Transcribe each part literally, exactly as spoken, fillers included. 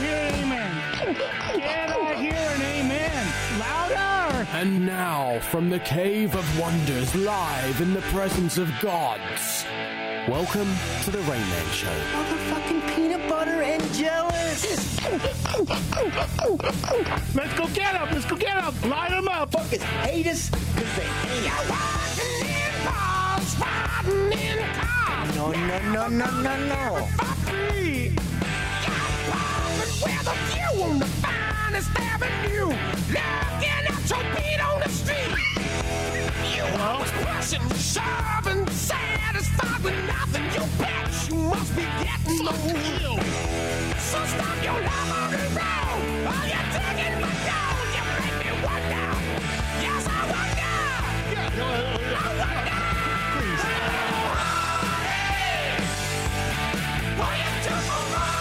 hear an amen? Can I hear an amen? Louder! And now, from the Cave of Wonders, live in the presence of gods, welcome to the Rain Man Show. Motherfucking peanut butter and jealous! Let's go get them! Let's go get them! Line them up! Fuckers hate us because they hang out. Riding in cars! No, no, no, no, no, no! Fuck me! Where the view on the finest avenue! Looking at your feet on the street! You always pushing, shoving, satisfied with nothing. You bitch, you must be getting low. So stop your love on the road. All you're taking my gold. You make me wonder. Yes, I wonder. Yeah, no, no, no, I wonder. Please. What you do for money? Money. What you do for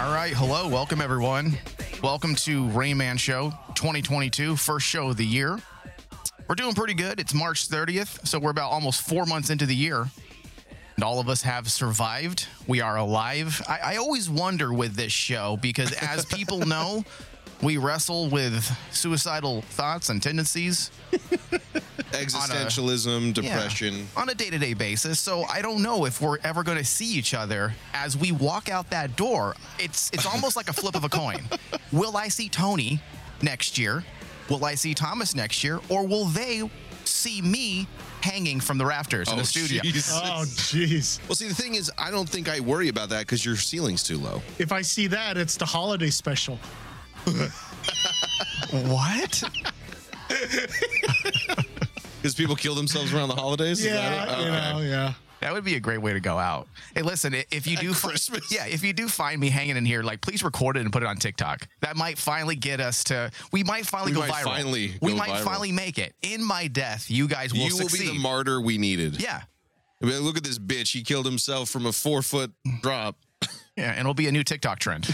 All right. Hello. Welcome, everyone. Welcome to Rain Man Show twenty twenty-two, first show of the year. We're doing pretty good. It's March thirtieth, so we're about almost four months into the year, and all of us have survived. We are alive. I, I always wonder with this show because, as people know, we wrestle with suicidal thoughts and tendencies. Existentialism, on a, depression. Yeah, on a day-to-day basis. So I don't know if we're ever going to see each other as we walk out that door. It's it's almost like a flip of a coin. Will I see Tony next year? Will I see Thomas next year? Or will they see me hanging from the rafters oh, in the studio? Jesus. Oh, jeez. Well, see, the thing is, I don't think I worry about that because your ceiling's too low. If I see that, it's the holiday special. What? Because people kill themselves around the holidays? Yeah, okay. You know, yeah. That would be a great way to go out. Hey, listen, if you do, Christmas. Fi- yeah, if you do find me hanging in here, like, please record it and put it on TikTok. That might finally get us to. We might finally we go might viral. Finally go we might viral. finally make it. In my death, you guys will. You succeed. will be the martyr we needed. Yeah. I mean, look at this bitch. He killed himself from a four foot drop. Yeah, and it'll be a new TikTok trend.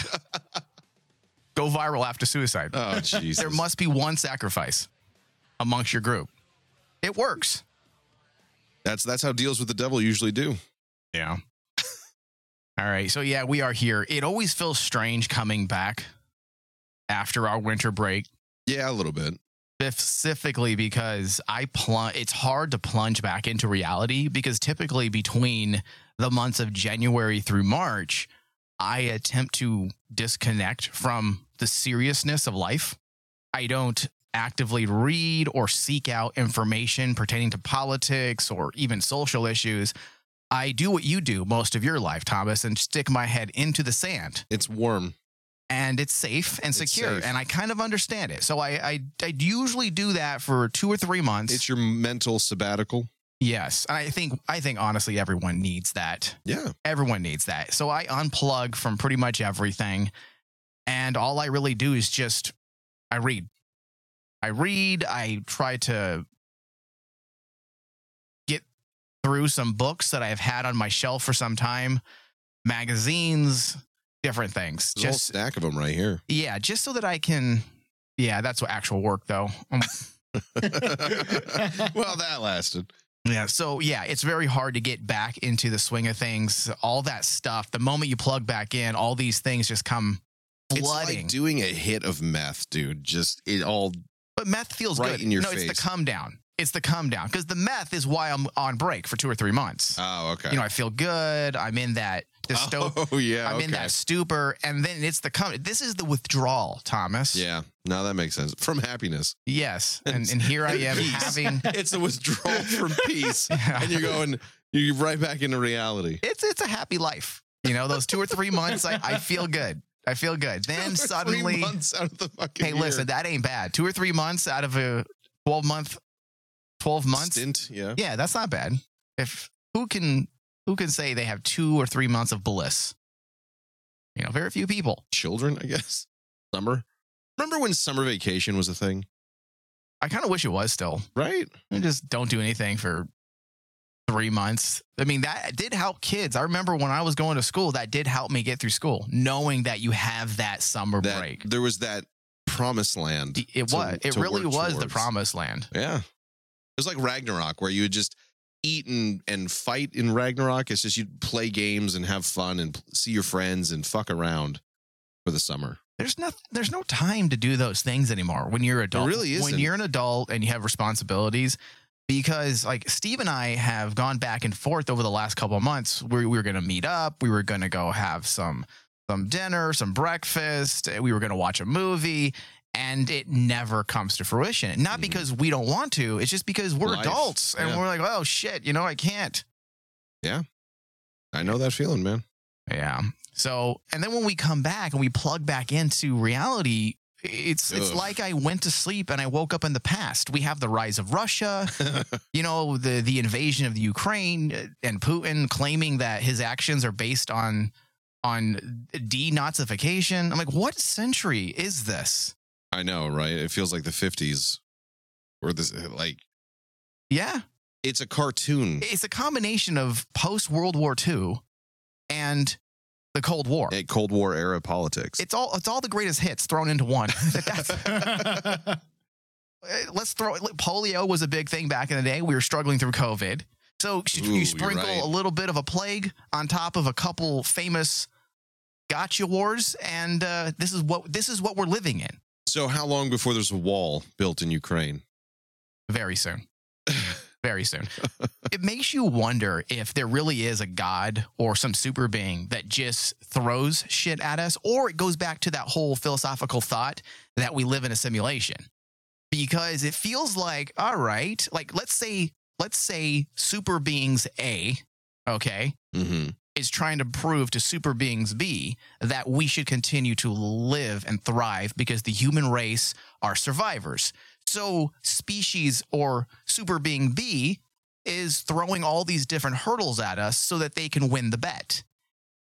Go viral after suicide. Oh, Jesus. There must be one sacrifice amongst your group. It works. That's that's how deals with the devil usually do. Yeah. All right. So, yeah, we are here. It always feels strange coming back after our winter break. Yeah, a little bit. Specifically because I plung- it's hard to plunge back into reality because typically between the months of January through March, I attempt to disconnect from the seriousness of life. I don't actively read or seek out information pertaining to politics or even social issues. I do what you do most of your life, Thomas, and stick my head into the sand. It's warm. And it's safe and it's secure, safe. And I kind of understand it. So I, I, I usually do that for two or three months. It's your mental sabbatical. Yes. And I think, I think honestly, everyone needs that. Yeah. Everyone needs that. So I unplug from pretty much everything. And all I really do is just, I read. I read. I try to get through some books that I've had on my shelf for some time, magazines, different things. There's just a whole stack of them right here. Yeah. Just so that I can. Yeah. That's what actual work, though. Well, that lasted. Yeah. So, yeah, it's very hard to get back into the swing of things. All that stuff. The moment you plug back in, all these things just come flooding. It's like doing a hit of meth, dude. Just it all. But meth feels right good. In your no, face. It's the come down. It's the come down because the meth is why I'm on break for two or three months. Oh, okay. You know, I feel good. I'm in that dysto- Oh, yeah. I'm okay. in that stupor. And then it's the come. This is the withdrawal, Thomas. Yeah. No, that makes sense. From happiness. Yes. And, and here I am having. It's a withdrawal from peace. Yeah. And you're going, you're right back into reality. It's, it's a happy life. You know, those two or three months, I, I feel good. I feel good. Then suddenly, three months out of the fucking hey, year. Listen, that ain't bad. Two or three months out of a twelve month, twelve months. Stint, yeah. Yeah, that's not bad. If who can, who can say they have two or three months of bliss? You know, very few people. Children, I guess. Summer. Remember when summer vacation was a thing? I kind of wish it was still. Right. I just don't do anything for three months. I mean, that did help kids. I remember when I was going to school, that did help me get through school, knowing that you have that summer that, break. There was that promised land. It to, was. It to really was towards. The promised land. Yeah. It was like Ragnarok, where you would just eat and, and fight in Ragnarok. It's just you'd play games and have fun and see your friends and fuck around for the summer. There's no, there's no time to do those things anymore when you're an adult. It really isn't. When you're an adult and you have responsibilities. Because like Steve and I have gone back and forth over the last couple of months. We, we were going to meet up. We were going to go have some some dinner, some breakfast. We were going to watch a movie. And it never comes to fruition. Not because we don't want to. It's just because we're Life. adults. And yeah. we're like, oh, shit, you know, I can't. Yeah. I know that feeling, man. Yeah. So, and then when we come back and we plug back into reality, it's Ugh. it's like I went to sleep and I woke up in the past. We have the rise of Russia, you know, the, the invasion of the Ukraine, and Putin claiming that his actions are based on on denazification. I'm like, what century is this? I know, right? It feels like the fifties or this, like, yeah, it's a cartoon. It's a combination of post World War Two and the Cold War, a Cold War era politics. It's all, it's all the greatest hits thrown into one. Let's throw it. Polio was a big thing back in the day. We were struggling through COVID. So Ooh, you sprinkle right. a little bit of a plague on top of a couple famous gotcha wars. And uh, this is what, this is what we're living in. So how long before there's a wall built in Ukraine? Very soon. Very soon. It makes you wonder if there really is a god or some super being that just throws shit at us, or it goes back to that whole philosophical thought that we live in a simulation. Because it feels like, all right, like let's say, let's say super beings A, okay, mm-hmm. is trying to prove to super beings B that we should continue to live and thrive because the human race are survivors. So species or super being B is throwing all these different hurdles at us so that they can win the bet.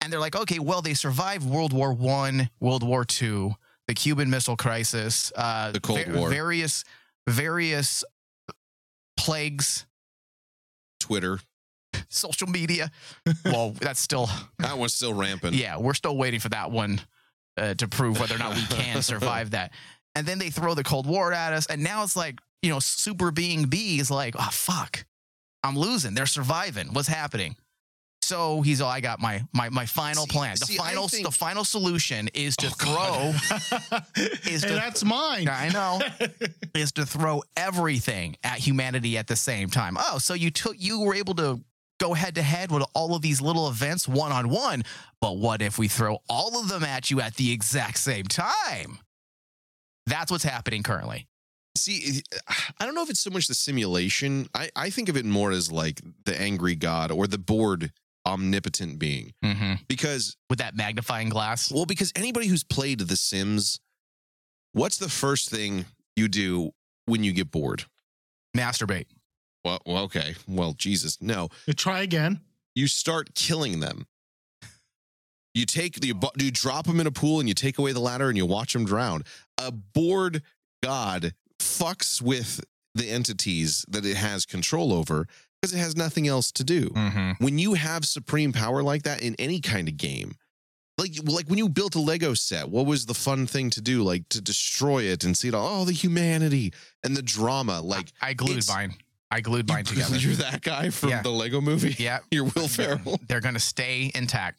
And they're like, okay, well, they survived World War One, World War Two, the Cuban Missile Crisis, uh, the Cold va- War, various, various plagues, Twitter, social media. Well, that's still that one's still rampant. Yeah, we're still waiting for that one uh, to prove whether or not we can survive that. And then they throw the Cold War at us, and now it's like, you know, super being B is like, oh fuck, I'm losing. They're surviving. What's happening? So he's all, I got my my my final see, plan. The see, final think... the final solution is to oh, throw. is to, hey, that's mine. I know. Is to throw everything at humanity at the same time. Oh, so you took you were able to go head to head with all of these little events one on one. But what if we throw all of them at you at the exact same time? That's what's happening currently. See, I don't know if it's so much the simulation. I, I think of it more as like the angry god or the bored omnipotent being. Mm-hmm. Because with that magnifying glass. Well, because anybody who's played The Sims, what's the first thing you do when you get bored? Masturbate. Well, okay. Well, Jesus, no. You try again. You start killing them. You take you, you drop them in a pool and you take away the ladder and you watch them drown. A bored god fucks with the entities that it has control over because it has nothing else to do. Mm-hmm. When you have supreme power like that in any kind of game, like like when you built a Lego set, what was the fun thing to do? Like to destroy it and see it all. Oh, the humanity and the drama. Like I, I glued mine. I glued mine you, together. You're that guy from yeah. the Lego movie? Yeah. You're Will Ferrell. They're going to stay intact.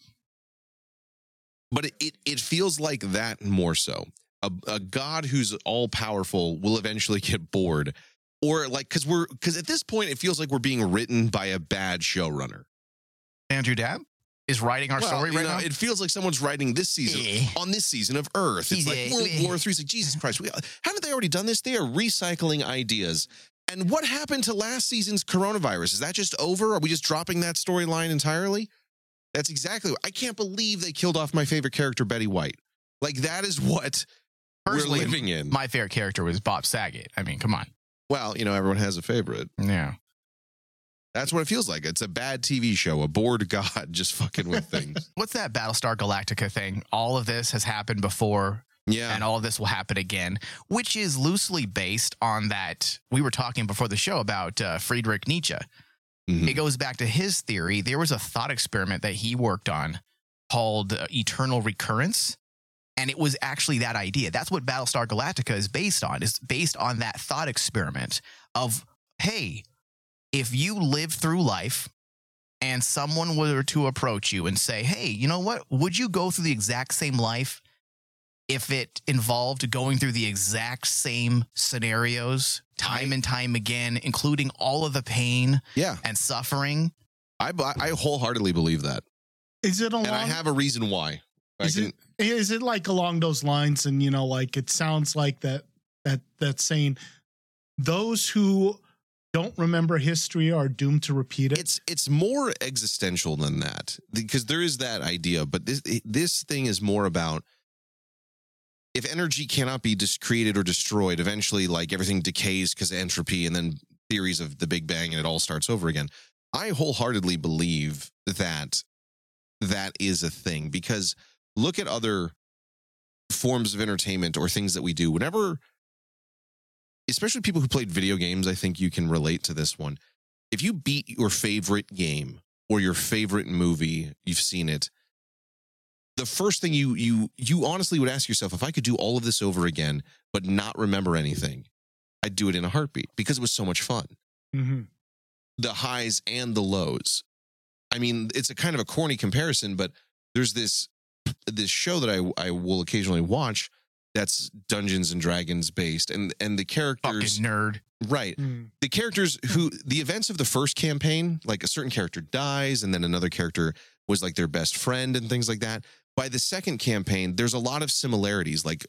But it, it, it feels like that more so. A, a god who's all-powerful will eventually get bored. Or like, because we're because at this point, it feels like we're being written by a bad showrunner. Andrew Dabb is writing our well, story right know, now? It feels like someone's writing this season, eh. on this season of Earth. It's eh. like World eh. War Three. It's like, Jesus Christ, we, haven't they already done this? They are recycling ideas. And what happened to last season's coronavirus? Is that just over? Are we just dropping that storyline entirely? That's exactly what. I can't believe they killed off my favorite character, Betty White. Like, that is what Personally, we're living in. My favorite character was Bob Saget. I mean, come on. Well, you know, everyone has a favorite. Yeah. That's what it feels like. It's a bad T V show, a bored god just fucking with things. What's that Battlestar Galactica thing? All of this has happened before. Yeah. And all of this will happen again, which is loosely based on that. We were talking before the show about uh, Friedrich Nietzsche. Mm-hmm. It goes back to his theory. There was a thought experiment that he worked on called uh, Eternal Recurrence, And it was actually that idea. That's what Battlestar Galactica is based on. It's based on that thought experiment of, hey, if you live through life and someone were to approach you and say, hey, you know what? Would you go through the exact same life if it involved going through the exact same scenarios time and time again, including all of the pain yeah. and suffering? I, I wholeheartedly believe that. Is it along- And I have a reason why. Is it, is it like along those lines? And, you know, like it sounds like that, that, that saying, those who don't remember history are doomed to repeat it. It's, it's more existential than that, because there is that idea, but this, this thing is more about, if energy cannot be just created or destroyed, eventually like everything decays because of entropy and then theories of the Big Bang and it all starts over again. I wholeheartedly believe that that is a thing, because look at other forms of entertainment or things that we do. Whenever, especially people who played video games, I think you can relate to this one. If you beat your favorite game or your favorite movie, you've seen it, the first thing you you you honestly would ask yourself, if I could do all of this over again but not remember anything, I'd do it in a heartbeat, because it was so much fun. Mm-hmm. The highs and the lows. I mean, it's a kind of a corny comparison, but there's this this show that I, I will occasionally watch that's Dungeons and Dragons based, and and the characters fucking nerd right mm. the characters who the events of the first campaign, like a certain character dies and then another character was like their best friend and things like that. By the second campaign, there's a lot of similarities, like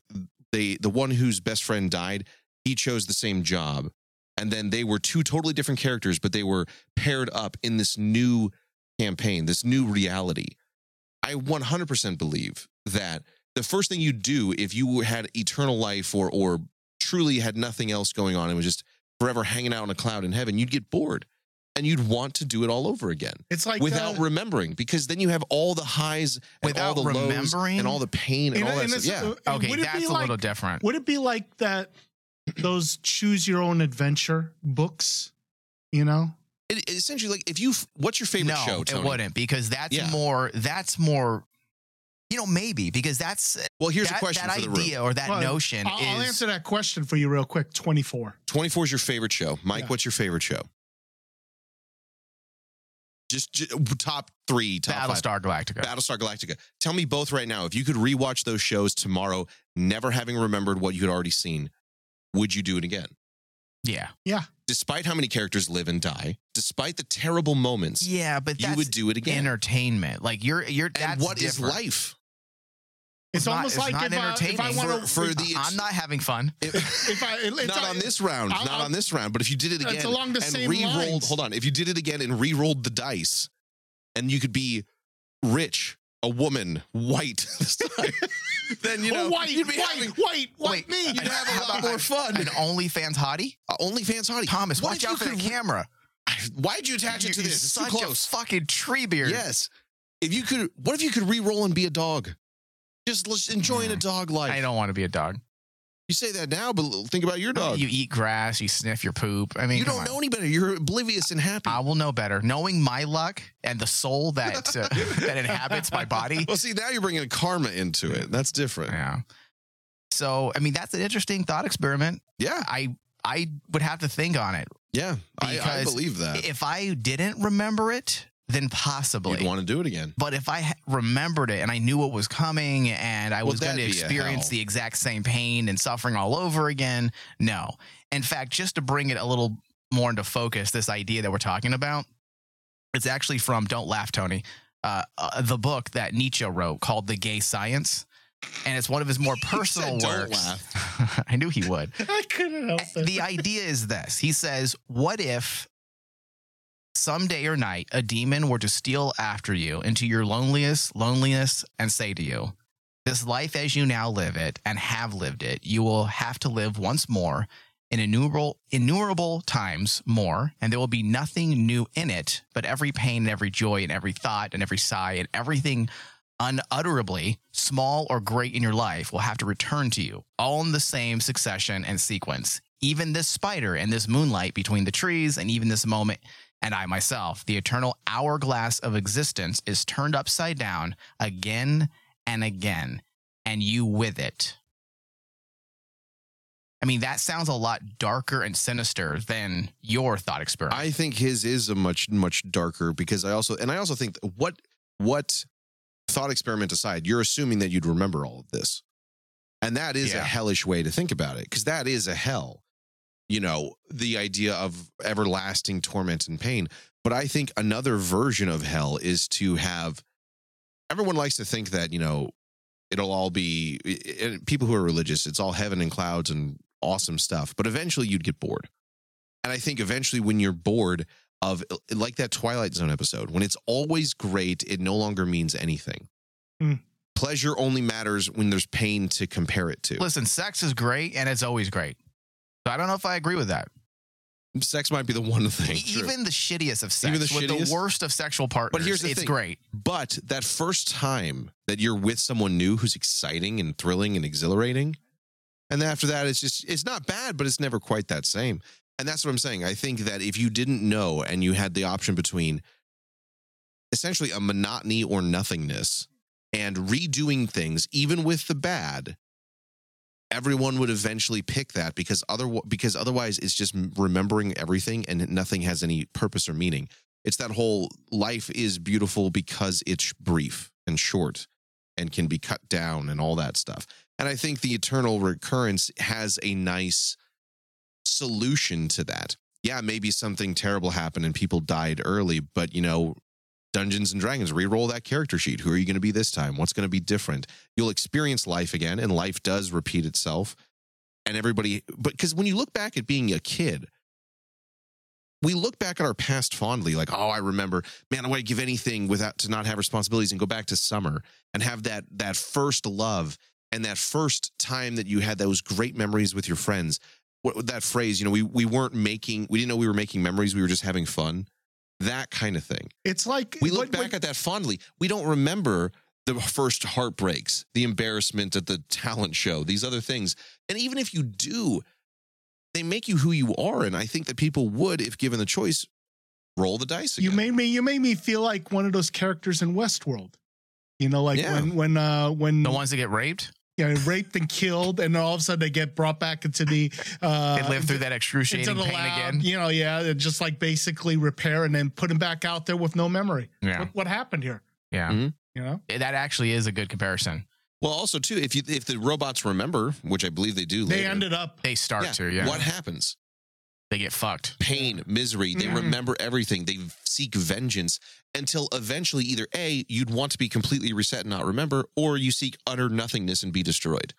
they the one whose best friend died, he chose the same job, and then they were two totally different characters, but they were paired up in this new campaign, this new reality. I one hundred percent believe that the first thing you do if you had eternal life or or truly had nothing else going on and was just forever hanging out on a cloud in heaven, you'd get bored and you'd want to do it all over again. It's like without the, remembering, because then you have all the highs and without all the remembering lows and all the pain and, and all and that stuff. Yeah. Okay, that's a like, little different. Would it be like that? Those choose your own adventure books, you know? It, essentially, like if you, what's your favorite no, show? No, it wouldn't, because that's yeah. more. That's more. You know, maybe because that's. Well, here's that, a question that for the idea room. Or that well, notion. I'll, is, I'll answer that question for you real quick. twenty-four. twenty-four is your favorite show, Mike. Yeah. What's your favorite show? Just, just top three. Top Battlestar five. Galactica. Battlestar Galactica. Tell me both right now. If you could rewatch those shows tomorrow, never having remembered what you had already seen, would you do it again? Yeah. Yeah. Despite how many characters live and die, despite the terrible moments, yeah, but you would do it again. Entertainment, like you're, you're. And that's what different. Is life? It's, it's almost not, like it's not if, I, if I want to, for, for the, I'm not having fun. If, if I, it's not I, on this round, I'll, not on this round. But if you did it again, it's along the and same re-rolled, lines. Hold on, if you did it again and re-rolled the dice, and you could be rich, a woman, white this time. Then you know, oh, white, you'd be white, having, white, white, white me. You'd have a lot more fun. An OnlyFans hottie? Uh, OnlyFans hottie. Thomas, what watch out for the camera. Why'd you attach you, it to this? It's too close. A fucking tree beard. Yes. If you could, what if you could re-roll and be a dog? Just enjoying mm. a dog life. I don't want to be a dog. You say that now, but think about your dog. You eat grass. You sniff your poop. I mean, you don't know any better. You're oblivious and happy. I will know better, knowing my luck and the soul that uh, that inhabits my body. Well, see, now you're bringing karma into it. That's different. Yeah. So, I mean, that's an interesting thought experiment. Yeah, I I would have to think on it. Yeah, I, I believe that. If I didn't remember it, then possibly you'd want to do it again. But if I remembered it and I knew what was coming and I well, was going to experience the exact same pain and suffering all over again, no. In fact, just to bring it a little more into focus, this idea that we're talking about, it's actually from, don't laugh, Tony, uh, uh, the book that Nietzsche wrote called The Gay Science. And it's one of his more personal said, works. Don't laugh. I knew he would. I couldn't help it. The idea is this. He says, what if someday or night, a demon were to steal after you into your loneliest loneliness and say to you, this life as you now live it and have lived it, you will have to live once more in innumerable, innumerable times more, and there will be nothing new in it, but every pain and every joy and every thought and every sigh and everything unutterably small or great in your life will have to return to you, all in the same succession and sequence. Even this spider and this moonlight between the trees and even this moment. And I myself, the eternal hourglass of existence, is turned upside down again and again. and you with it. I mean, that sounds a lot darker and sinister than your thought experiment. I think his is a much, much darker because I also, and I also think what, what thought experiment aside, you're assuming that you'd remember all of this. And that is yeah. a hellish way to think about it because that is a hell, you know, the idea of everlasting torment and pain. But I think another version of hell is to have, everyone likes to think that, you know, it'll all be, it, people who are religious, it's all heaven and clouds and awesome stuff, but eventually you'd get bored. And I think eventually when you're bored of, like that Twilight Zone episode, when it's always great, it no longer means anything. Mm. Pleasure only matters when there's pain to compare it to. Listen, sex is great and it's always great. So I don't know if I agree with that. Sex might be the one thing. Even true. The shittiest of sex, Even the with shittiest? the worst of sexual partners, but here's the it's thing. great. But that first time that you're with someone new who's exciting and thrilling and exhilarating, and then after that, it's just, it's not bad, but it's never quite that same. And that's what I'm saying. I think that if you didn't know and you had the option between essentially a monotony or nothingness and redoing things, even with the bad, everyone would eventually pick that because other because otherwise it's just remembering everything and nothing has any purpose or meaning. It's that whole life is beautiful because it's brief and short and can be cut down and all that stuff. And I think the eternal recurrence has a nice solution to that. Yeah, maybe something terrible happened and people died early, but, you know, Dungeons and Dragons, re-roll that character sheet. Who are you going to be this time? What's going to be different? You'll experience life again, and life does repeat itself. And everybody, but because when you look back at being a kid, we look back at our past fondly, like, oh, I remember, man, I would give anything without to not have responsibilities and go back to summer and have that that first love. And that first time that you had those great memories with your friends, what, that phrase, you know, we we weren't making, we didn't know we were making memories. We were just having fun, that kind of thing. It's like we look what, back what, at that fondly. We don't remember the first heartbreaks, the embarrassment at the talent show, these other things. And even if you do, they make you who you are. And I think that people would, if given the choice, roll the dice again. You made me, you made me feel like one of those characters in Westworld. You know, like yeah. when when uh, when the ones that get raped. You know, raped and killed, and all of a sudden they get brought back into the. Uh, they live through that excruciating pain loud, again. You know, yeah, just like basically repair and then put them back out there with no memory. Yeah. What, what happened here? Yeah, mm-hmm. You know, that actually is a good comparison. Well, also too, if you if the robots remember, which I believe they do, they later, ended up. They start yeah, to. Yeah. What happens? They get fucked. Pain, misery. They mm-hmm. remember everything. They seek vengeance until eventually either A, you'd want to be completely reset and not remember, or you seek utter nothingness and be destroyed.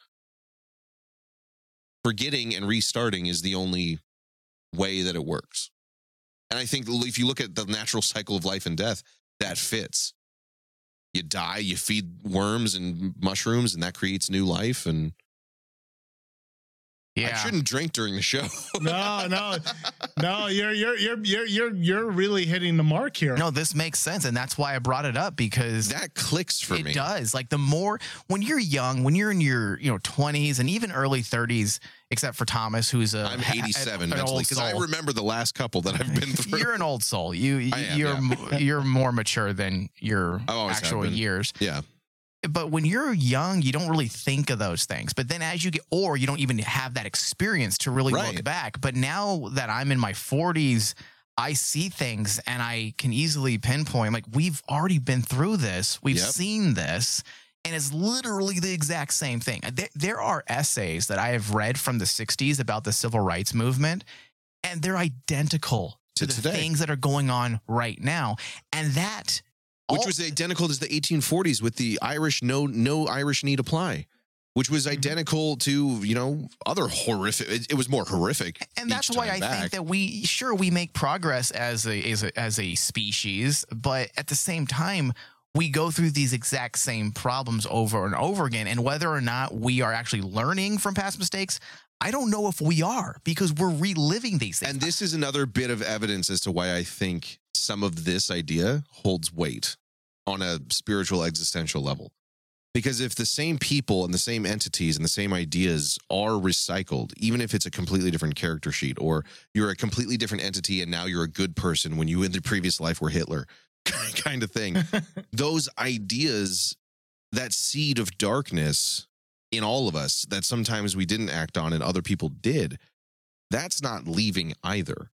Forgetting and restarting is the only way that it works. And I think if you look at the natural cycle of life and death, that fits. You die, you feed worms and mushrooms, and that creates new life. And yeah. I shouldn't drink during the show. no, no, no. You're you're you're you're you're you're really hitting the mark here. No, this makes sense, and that's why I brought it up because that clicks for it me. It does. Like the more when you're young, when you're in your you know twenties and even early thirties, except for Thomas, who's a I'm eighty-seven a, an mentally because I remember the last couple that I've been through. You're an old soul. You, you am, you're yeah. you're more mature than your actual years. Yeah. But when you're young, you don't really think of those things. But then as you get or you don't even have that experience to really right. look back. But now that I'm in my forties, I see things and I can easily pinpoint like we've already been through this. We've yep. seen this. And it's literally the exact same thing. There, there are essays that I have read from the sixties about the civil rights movement, and they're identical to, to the today. things that are going on right now. And that Which All, was identical to the eighteen forties with the Irish no no Irish need apply, which was identical to, you know, other horrific. It, it was more horrific. And that's why I back. think that we sure we make progress as a, as a as a species. But at the same time, we go through these exact same problems over and over again. And whether or not we are actually learning from past mistakes, I don't know if we are because we're reliving these things. And this is another bit of evidence as to why I think some of this idea holds weight on a spiritual existential level. Because if the same people and the same entities and the same ideas are recycled, even if it's a completely different character sheet or you're a completely different entity and now you're a good person when you in the previous life were Hitler kind of thing, those ideas, that seed of darkness in all of us that sometimes we didn't act on and other people did, that's not leaving either.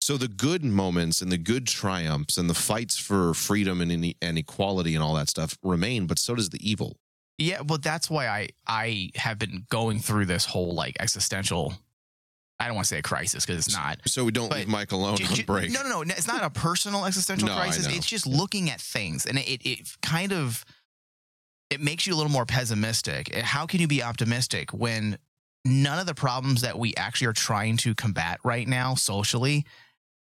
So the good moments and the good triumphs and the fights for freedom and, and equality and all that stuff remain, but so does the evil. Yeah, well, that's why I, I have been going through this whole like existential, I don't want to say a crisis because it's not. So we don't leave Mike alone j- j- on break. No, no, no. It's not a personal existential no, crisis. It's just looking at things, and it, it kind of it makes you a little more pessimistic. How can you be optimistic when none of the problems that we actually are trying to combat right now socially,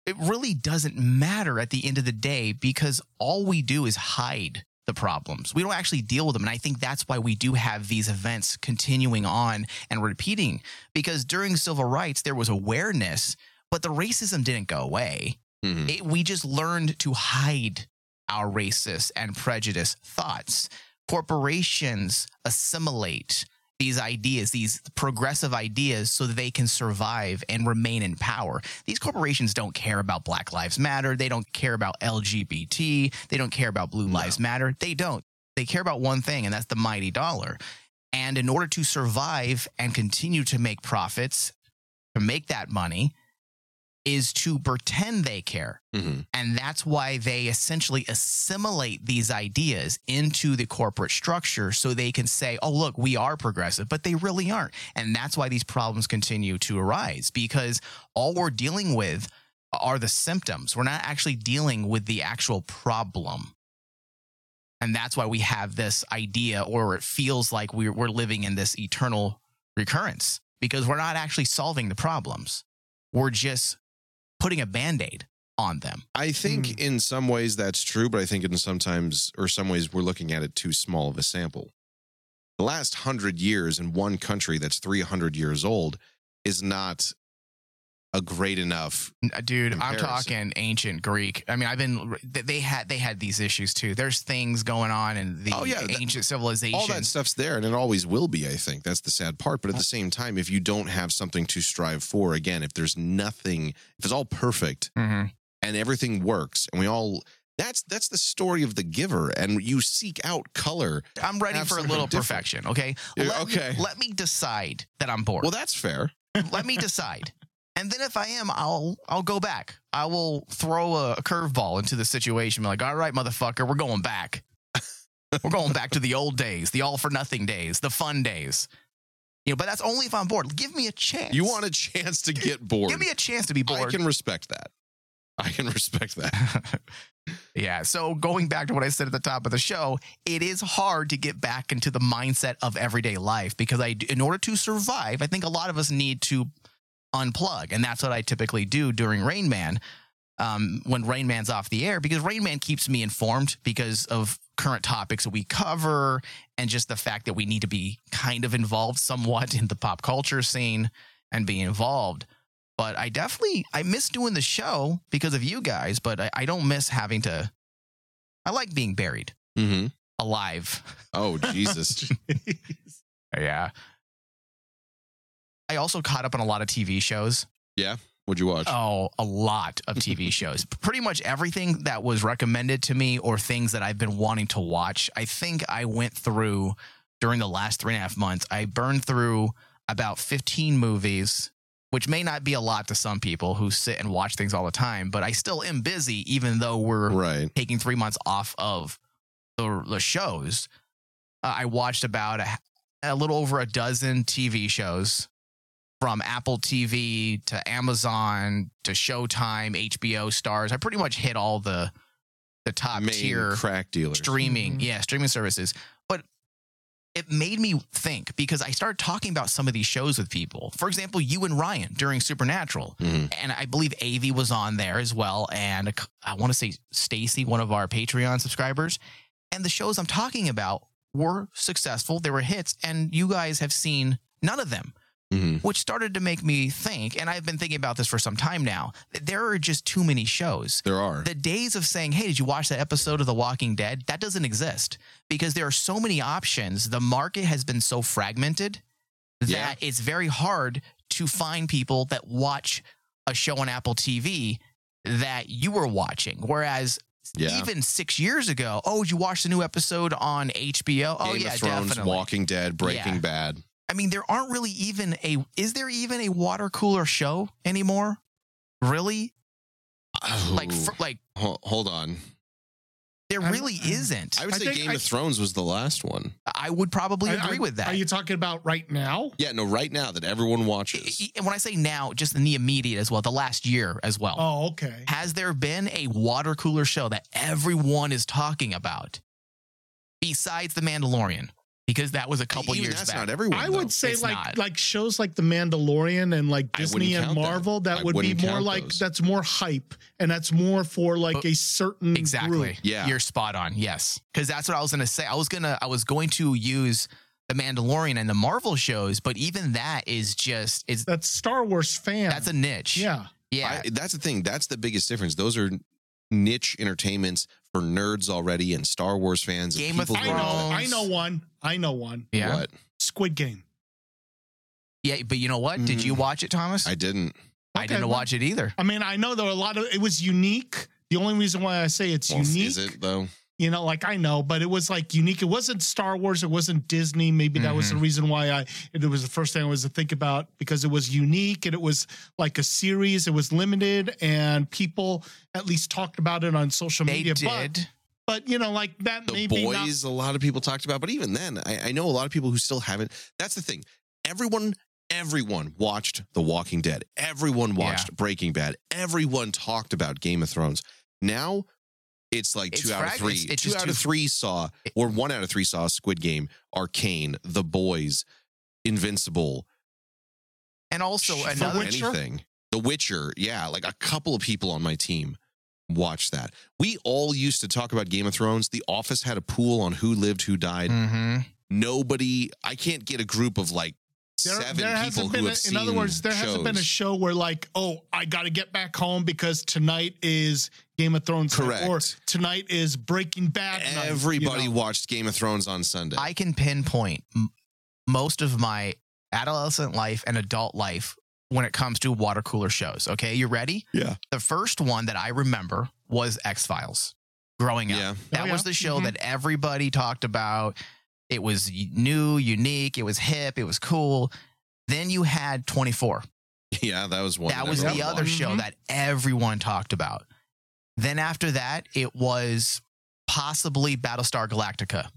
it really doesn't matter at the end of the day because all we do is hide the problems. We don't actually deal with them. And I think that's why we do have these events continuing on and repeating, because during civil rights, there was awareness, but the racism didn't go away. Mm-hmm. It, we just learned to hide our racist and prejudiced thoughts. Corporations assimilate these ideas, these progressive ideas, so that they can survive and remain in power. These corporations don't care about Black Lives Matter. They don't care about L G B T. They don't care about Blue no. Lives Matter. They don't. They care about one thing, and that's the mighty dollar. And in order to survive and continue to make profits, to make that money, is to pretend they care. Mm-hmm. And that's why they essentially assimilate these ideas into the corporate structure so they can say, oh, look, we are progressive, but they really aren't. And that's why these problems continue to arise, because all we're dealing with are the symptoms. We're not actually dealing with the actual problem. And that's why we have this idea, or it feels like we're, we're living in this eternal recurrence, because we're not actually solving the problems. We're just putting a Band-Aid on them. I think mm. in some ways that's true, but I think in sometimes or some ways we're looking at it too small of a sample. The last hundred years in one country that's three hundred years old is not a great enough dude comparison. I'm talking ancient Greek. I mean, I've been they had they had these issues too. There's things going on in the oh, yeah, ancient that, civilization. All that stuff's there, and it always will be. I think that's the sad part. But at the same time, if you don't have something to strive for, again, if there's nothing, if it's all perfect mm-hmm. and everything works, and we all that's that's the story of The Giver, and you seek out color. I'm ready for a little different. perfection. Okay, let okay. Me, let me decide that I'm bored. Well, that's fair. Let me decide. And then if I am, I'll I'll go back. I will throw a curveball into the situation. Be like, all right, motherfucker, we're going back. We're going back to the old days, the all for nothing days, the fun days. You know, but that's only if I'm bored. Give me a chance. You want a chance to get bored. Give me a chance to be bored. I can respect that. I can respect that. Yeah. So going back to what I said at the top of the show, it is hard to get back into the mindset of everyday life because I, in order to survive, I think a lot of us need to unplug, and that's what I typically do during Rain Man um, when Rain Man's off the air, because Rain Man keeps me informed because of current topics that we cover and just the fact that we need to be kind of involved somewhat in the pop culture scene and be involved. But I definitely I miss doing the show because of you guys, but I, I don't miss having to. I like being buried mm-hmm. alive. Oh, Jesus. Yeah. I also caught up on a lot of T V shows. Yeah. What'd you watch? Oh, a lot of T V shows. Pretty much everything that was recommended to me or things that I've been wanting to watch. I think I went through during the last three and a half months. I burned through about fifteen movies, which may not be a lot to some people who sit and watch things all the time. But I still am busy, even though we're right. taking three months off of the, the shows. Uh, I watched about a, a little over a dozen T V shows. From Apple T V to Amazon to Showtime, H B O, Stars, I pretty much hit all the the top main tier crack dealers streaming, mm-hmm. yeah, streaming services. But it made me think because I started talking about some of these shows with people. For example, you and Ryan during Supernatural, mm-hmm. and I believe Avi was on there as well, and I want to say Stacy, one of our Patreon subscribers, and the shows I'm talking about were successful. They were hits, and you guys have seen none of them. Mm-hmm. Which started to make me think, and I've been thinking about this for some time now, there are just too many shows. There are. The days of saying, hey, did you watch that episode of The Walking Dead? That doesn't exist because there are so many options. The market has been so fragmented that yeah. it's very hard to find people that watch a show on Apple T V that you were watching. Whereas Yeah. Even six years ago. Oh, did you watch the new episode on H B O? Oh, Game yeah, of Thrones, definitely. Walking Dead, Breaking yeah. Bad. I mean, there aren't really even a. Is there even a water cooler show anymore? Really? Oh, like, for, like. Hold on. There really I, isn't. I would say I Game I, of Thrones was the last one. I would probably I, agree I, with that. Are you talking about right now? Yeah, no, right now that everyone watches. And when I say now, just in the immediate as well, the last year as well. Oh, okay. Has there been a water cooler show that everyone is talking about besides The Mandalorian? Because that was a couple Even years that's back. That's not everyone, I though. Would say it's like not. Like shows like The Mandalorian and like Disney and Marvel, that, that would be more like those. That's more hype and that's more for like but, a certain exactly. group. Yeah. You're spot on. Yes. Because that's what I was going to say. I was going to I was going to use The Mandalorian and the Marvel shows, but even that is just is that's Star Wars fan. That's a niche. Yeah. Yeah. I, that's the thing. That's the biggest difference. Those are niche entertainments for nerds already and Star Wars fans. Game and of Thrones. I know, I know one. I know one. Yeah. What? Squid Game. Yeah, but you know what? Mm. Did you watch it, Thomas? I didn't. Okay, I didn't well, watch it either. I mean, I know there were a lot of, it was unique. The only reason why I say it's well, unique. Is it though? You know, like I know, but it was like unique. It wasn't Star Wars. It wasn't Disney. Maybe that mm-hmm. was the reason why I, it was the first thing I was to think about because it was unique and it was like a series. It was limited and people at least talked about it on social they media. Did. But, But, you know, like that The maybe Boys, not- a lot of people talked about. But even then, I, I know a lot of people who still haven't. That's the thing. Everyone, everyone watched The Walking Dead. Everyone watched yeah. Breaking Bad. Everyone talked about Game of Thrones. Now it's like it's two frag- out of three. It's, it's two out too- of three saw, or one out of three saw Squid Game, Arcane, The Boys, Invincible. And also Sh- another anything. The Witcher. Yeah, like a couple of people on my team. Watch that. We all used to talk about Game of Thrones. The Office had a pool on who lived, who died. Mm-hmm. Nobody, I can't get a group of like there, seven there people who have a, seen In other words, there shows. Hasn't been a show where like, oh, I got to get back home because tonight is Game of Thrones. Correct. Night, or tonight is Breaking Bad. Everybody night, you know? Watched Game of Thrones on Sunday. I can pinpoint m- most of my adolescent life and adult life when it comes to water cooler shows. Okay, you ready? Yeah. The first one that I remember was X-Files growing up. Yeah. That oh, yeah. was the show mm-hmm. that everybody talked about. It was new, unique. It was hip. It was cool. Then you had twenty-four. Yeah, that was one. That was the other watched. Show mm-hmm. that everyone talked about. Then after that, it was possibly Battlestar Galactica.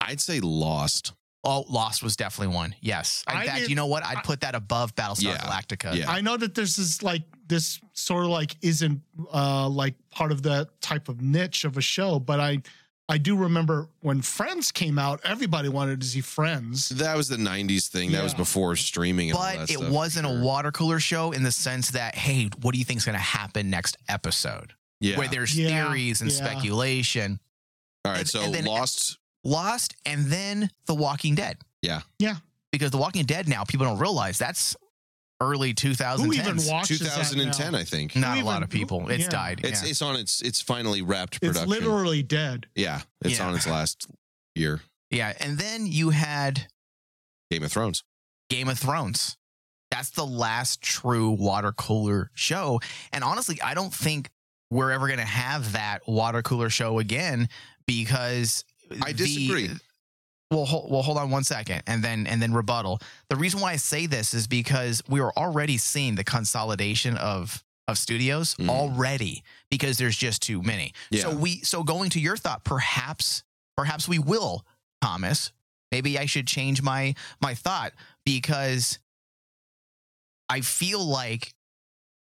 I'd say Lost. Oh, Lost was definitely one. Yes. In I fact, did, you know what? I'd I, put that above Battlestar yeah, Galactica. Yeah. I know that this is like this sort of like isn't uh, like part of that type of niche of a show, but I I do remember when Friends came out, everybody wanted to see Friends. That was the nineties thing. Yeah. That was before streaming. And but all that it stuff, wasn't sure. a water cooler show in the sense that, hey, what do you think is going to happen next episode? Yeah. Where there's yeah, theories and yeah. speculation. All right. And, so and then, Lost. Lost and then The Walking Dead. Yeah. Yeah. Because The Walking Dead now, people don't realize that's early two thousands. Who even watches twenty ten, I think. Not a lot of people. It's yeah. died. It's yeah. it's on its it's finally wrapped production. It's literally dead. Yeah. It's yeah. on its last year. Yeah. And then you had Game of Thrones. Game of Thrones. That's the last true water cooler show. And honestly, I don't think we're ever going to have that water cooler show again because I disagree. The, well, hold, well, hold on one second, and then and then rebuttal. The reason why I say this is because we are already seeing the consolidation of of studios mm. already because there's just too many. Yeah. So we so going to your thought, perhaps perhaps we will, Thomas. Maybe I should change my my thought because I feel like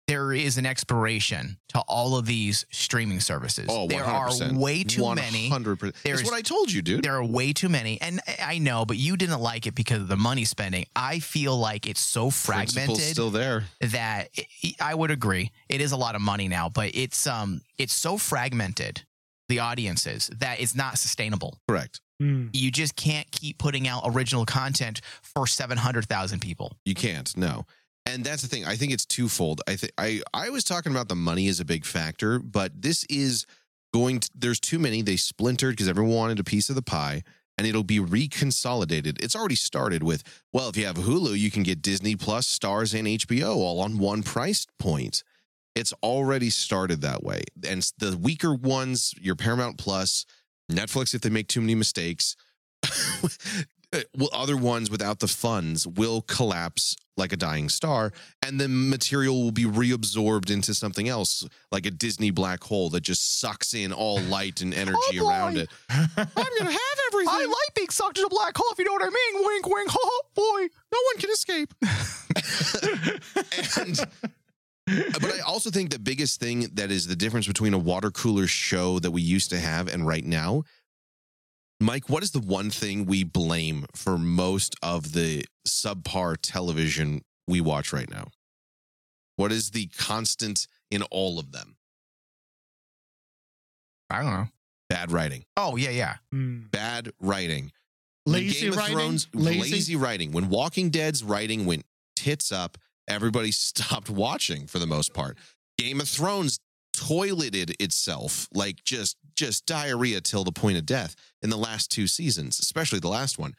there is an expiration to all of these streaming services. Oh, there are way too one hundred percent. Many. That's what I told you, dude. There are way too many. And I know, but you didn't like it because of the money spending. I feel like it's so fragmented. Principle's still there. That it, I would agree. It is a lot of money now, but it's um it's so fragmented, the audiences, that it's not sustainable. Correct. Mm. You just can't keep putting out original content for seven hundred thousand people. You can't, no. And that's the thing. I think it's twofold. I think I I was talking about the money is a big factor, but this is going to, there's too many. They splintered because everyone wanted a piece of the pie, and it'll be reconsolidated. It's already started with, well, if you have Hulu, you can get Disney Plus, Stars, and H B O all on one price point. It's already started that way. And the weaker ones, your Paramount Plus, Netflix, if they make too many mistakes, other ones without the funds will collapse like a dying star, and the material will be reabsorbed into something else, like a Disney black hole that just sucks in all light and energy oh around it. I'm going to have everything. I like being sucked in a black hole, if you know what I mean. Wink, wink, oh boy, no one can escape. and... But I also think the biggest thing that is the difference between a water cooler show that we used to have and right now, Mike, what is the one thing we blame for most of the subpar television we watch right now? What is the constant in all of them? I don't know. Bad writing. Oh, yeah, yeah. Mm. Bad writing. Lazy Game writing. Of Thrones, lazy. lazy writing. When Walking Dead's writing went tits up, everybody stopped watching for the most part. Game of Thrones toileted itself like just just diarrhea till the point of death in the last two seasons, especially the last one.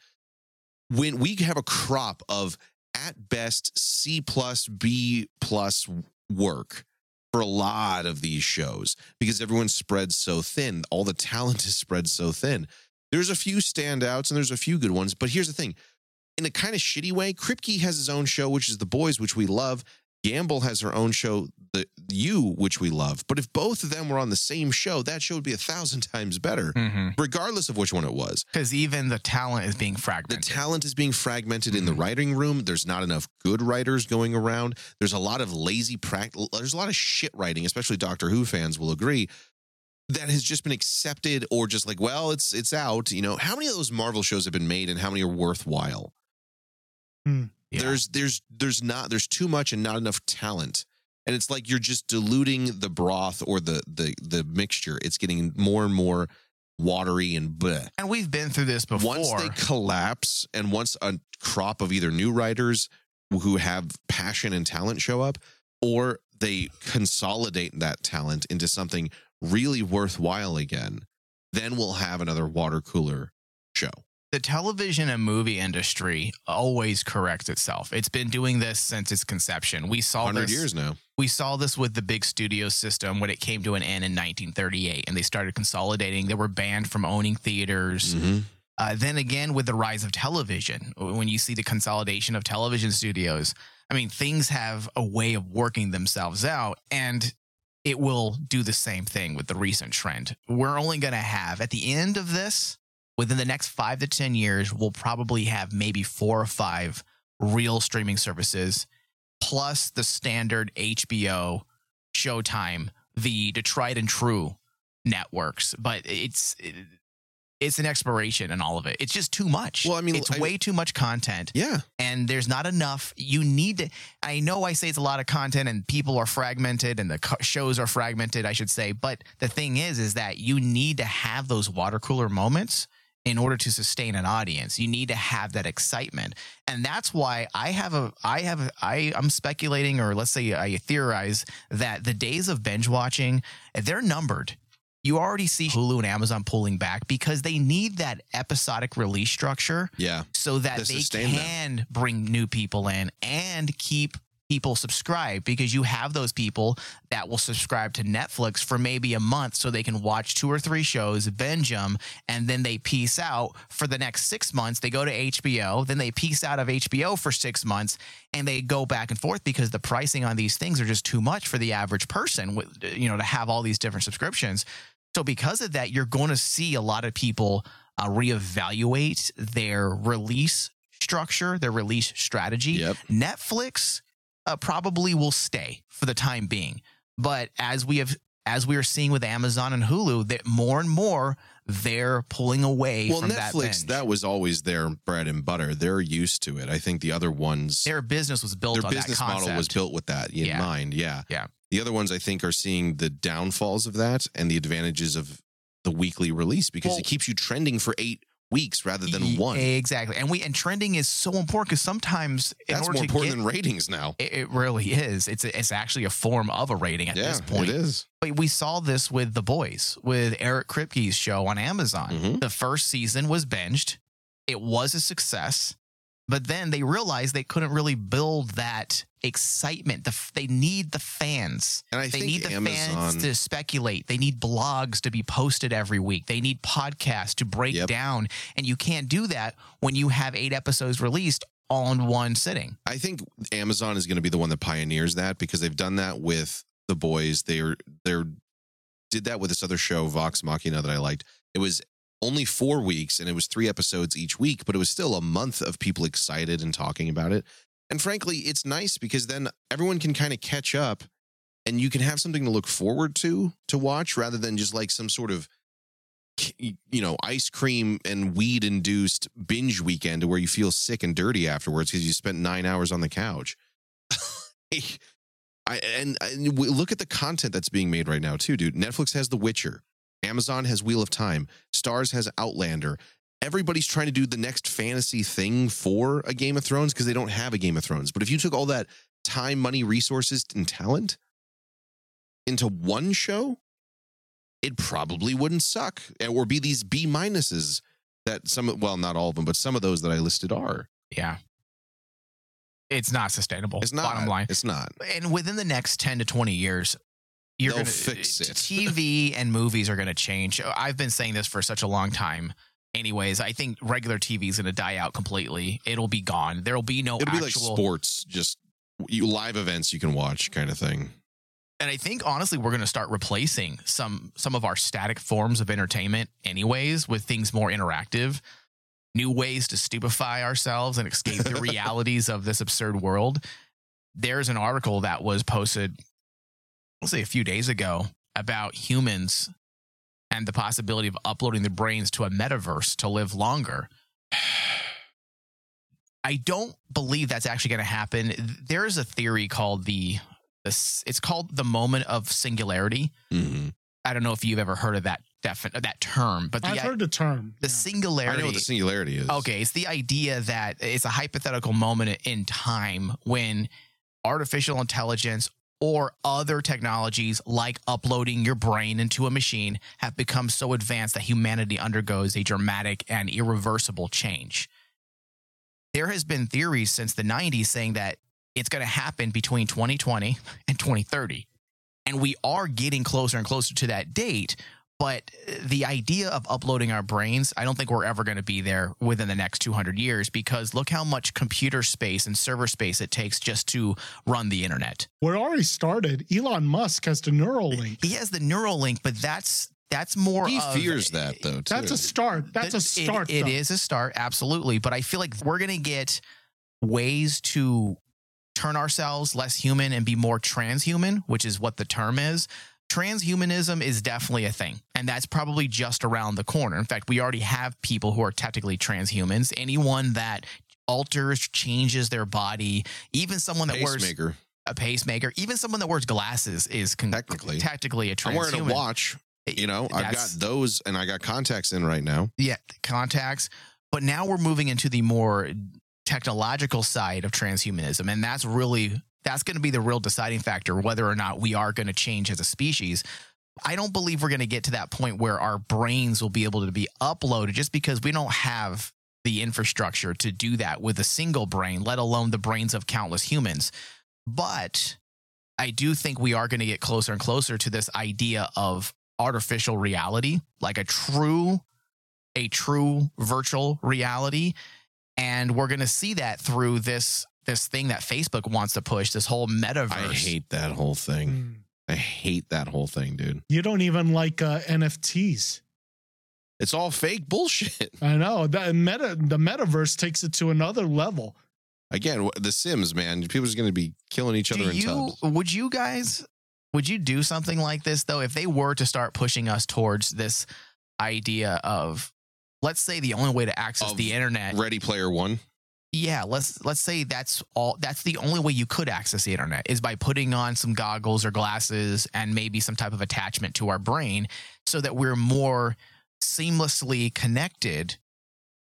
When we have a crop of at best C plus B plus work for a lot of these shows because everyone's spread so thin, all the talent is spread so thin. There's a few standouts and there's a few good ones, but here's the thing. In a kind of shitty way, Kripke has his own show, which is The Boys, which we love. Gamble has her own show, The You, which we love. But if both of them were on the same show, that show would be a thousand times better, mm-hmm. regardless of which one it was. Because even the talent is being fragmented. The talent is being fragmented mm-hmm. in the writing room. There's not enough good writers going around. There's a lot of lazy practice. There's a lot of shit writing, especially Doctor Who fans will agree, that has just been accepted or just like, well, it's it's out. You know, how many of those Marvel shows have been made and how many are worthwhile? Hmm. Yeah. There's there's there's not there's too much and not enough talent, and it's like you're just diluting the broth or the the the mixture. It's getting more and more watery and bleh. And we've been through this before. Once they collapse, and once a crop of either new writers who have passion and talent show up, or they consolidate that talent into something really worthwhile again, then we'll have another water cooler show. The television and movie industry always corrects itself. It's been doing this since its conception. We saw one hundred this, years now. We saw this with the big studio system when it came to an end in nineteen thirty-eight, and they started consolidating. They were banned from owning theaters. Mm-hmm. Uh, then again, with the rise of television, when you see the consolidation of television studios, I mean, things have a way of working themselves out, and it will do the same thing with the recent trend. We're only going to have, at the end of this, within the next five to ten years, we'll probably have maybe four or five real streaming services, plus the standard H B O, Showtime, the tried and true networks. But it's it's an expiration in all of it. It's just too much. Well, I mean, it's I, way too much content. Yeah, and there's not enough. You need to. I know I say it's a lot of content, and people are fragmented, and the co- shows are fragmented, I should say. But the thing is, is that you need to have those water cooler moments in order to sustain an audience. You need to have that excitement. And that's why I have a, I have, a, I, I'm speculating, or let's say I theorize that the days of binge watching, they're numbered. You already see Hulu and Amazon pulling back because they need that episodic release structure. Yeah. So that they can them. bring new people in and keep people subscribed, because you have those people that will subscribe to Netflix for maybe a month so they can watch two or three shows, binge them, and then they peace out for the next six months. They go to H B O, then they peace out of H B O for six months, and they go back and forth because the pricing on these things are just too much for the average person, with, you know, to have all these different subscriptions. So because of that, you're going to see a lot of people uh, reevaluate their release structure, their release strategy. Yep. Netflix uh, probably will stay for the time being, but as we have, as we are seeing with Amazon and Hulu, that more and more they're pulling away. Well, from Netflix, that, that was always their bread and butter. They're used to it. I think the other ones, their business was built. Their on business that model was built with that in yeah. mind. Yeah, yeah. The other ones, I think, are seeing the downfalls of that and the advantages of the weekly release, because well, it keeps you trending for eight weeks rather than one. Exactly. And we and trending is so important, because sometimes in that's order more to important get, than ratings now. It, it really is. It's a, it's actually a form of a rating at yeah, this point. It is. But we saw this with The Boys, with Eric Kripke's show on Amazon. Mm-hmm. The first season was binged. It was a success. But then they realized they couldn't really build that excitement. The, they need the fans. And I they think need the Amazon, fans to speculate. They need blogs to be posted every week. They need podcasts to break yep. down. And you can't do that when you have eight episodes released all in one sitting. I think Amazon is going to be the one that pioneers that, because they've done that with The Boys. They were, they're, did that with this other show, Vox Machina, that I liked. It was only four weeks and it was three episodes each week, but it was still a month of people excited and talking about it. And frankly, it's nice because then everyone can kind of catch up and you can have something to look forward to, to watch, rather than just like some sort of, you know, ice cream and weed induced binge weekend where you feel sick and dirty afterwards because you spent nine hours on the couch. I, and, and look at the content that's being made right now too, dude. Netflix has The Witcher. Amazon has Wheel of Time. Stars has Outlander. Everybody's trying to do the next fantasy thing for a Game of Thrones because they don't have a Game of Thrones. But if you took all that time, money, resources, and talent into one show, it probably wouldn't suck or be these B minuses that some, well, not all of them, but some of those that I listed are. Yeah. It's not sustainable. It's not. Bottom line. It's not. And within the next ten to twenty years, you're going to fix it. T V and movies are going to change. I've been saying this for such a long time. Anyways, I think regular T V is going to die out completely. It'll be gone. There'll be no It'll actual... It'll be like sports, just you live events you can watch kind of thing. And I think, honestly, we're going to start replacing some some of our static forms of entertainment anyways with things more interactive, new ways to stupefy ourselves and escape the realities of this absurd world. There's an article that was posted, I'll say a few days ago, about humans and the possibility of uploading their brains to a metaverse to live longer. I don't believe that's actually going to happen. There is a theory called the... It's called the moment of singularity. Mm-hmm. I don't know if you've ever heard of that defi- that term, but the, I've heard the term. The yeah. singularity. I know what the singularity is. Okay, it's the idea that it's a hypothetical moment in time when artificial intelligence or other technologies like uploading your brain into a machine have become so advanced that humanity undergoes a dramatic and irreversible change. There has been theories since the nineties saying that it's going to happen between twenty twenty and twenty thirty. And we are getting closer and closer to that date. But the idea of uploading our brains, I don't think we're ever going to be there within the next two hundred years, because look how much computer space and server space it takes just to run the internet. We're already started. Elon Musk has the Neuralink. He has the Neuralink, but that's that's more He of, fears that, though, too. That's a start. That's a start. It, it is a start, absolutely. But I feel like we're going to get ways to turn ourselves less human and be more transhuman, which is what the term is. Transhumanism is definitely a thing, and that's probably just around the corner. In fact, we already have people who are technically transhumans. Anyone that alters, changes their body, even someone that pacemaker. wears a pacemaker, even someone that wears glasses is con- technically technically a transhuman. I'm wearing a watch, you know. That's, I've got those, and I got contacts in right now. Yeah, contacts. But now we're moving into the more technological side of transhumanism, and that's really that's going to be the real deciding factor whether or not we are going to change as a species. I don't believe we're going to get to that point where our brains will be able to be uploaded, just because we don't have the infrastructure to do that with a single brain, let alone the brains of countless humans. But I do think we are going to get closer and closer to this idea of artificial reality, like a true a true virtual reality. And we're going to see that through this this thing that Facebook wants to push, this whole metaverse. I hate that whole thing. Mm. I hate that whole thing, dude. You don't even like uh, N F Ts. It's all fake bullshit. I know. The, meta, the metaverse takes it to another level. Again, The Sims, man. People are going to be killing each do other in you, tubs. Would you guys, would you do something like this, though, if they were to start pushing us towards this idea of, let's say the only way to access of the internet, Ready Player One. Yeah, let's let's say that's all. That's the only way you could access the internet is by putting on some goggles or glasses and maybe some type of attachment to our brain, so that we're more seamlessly connected,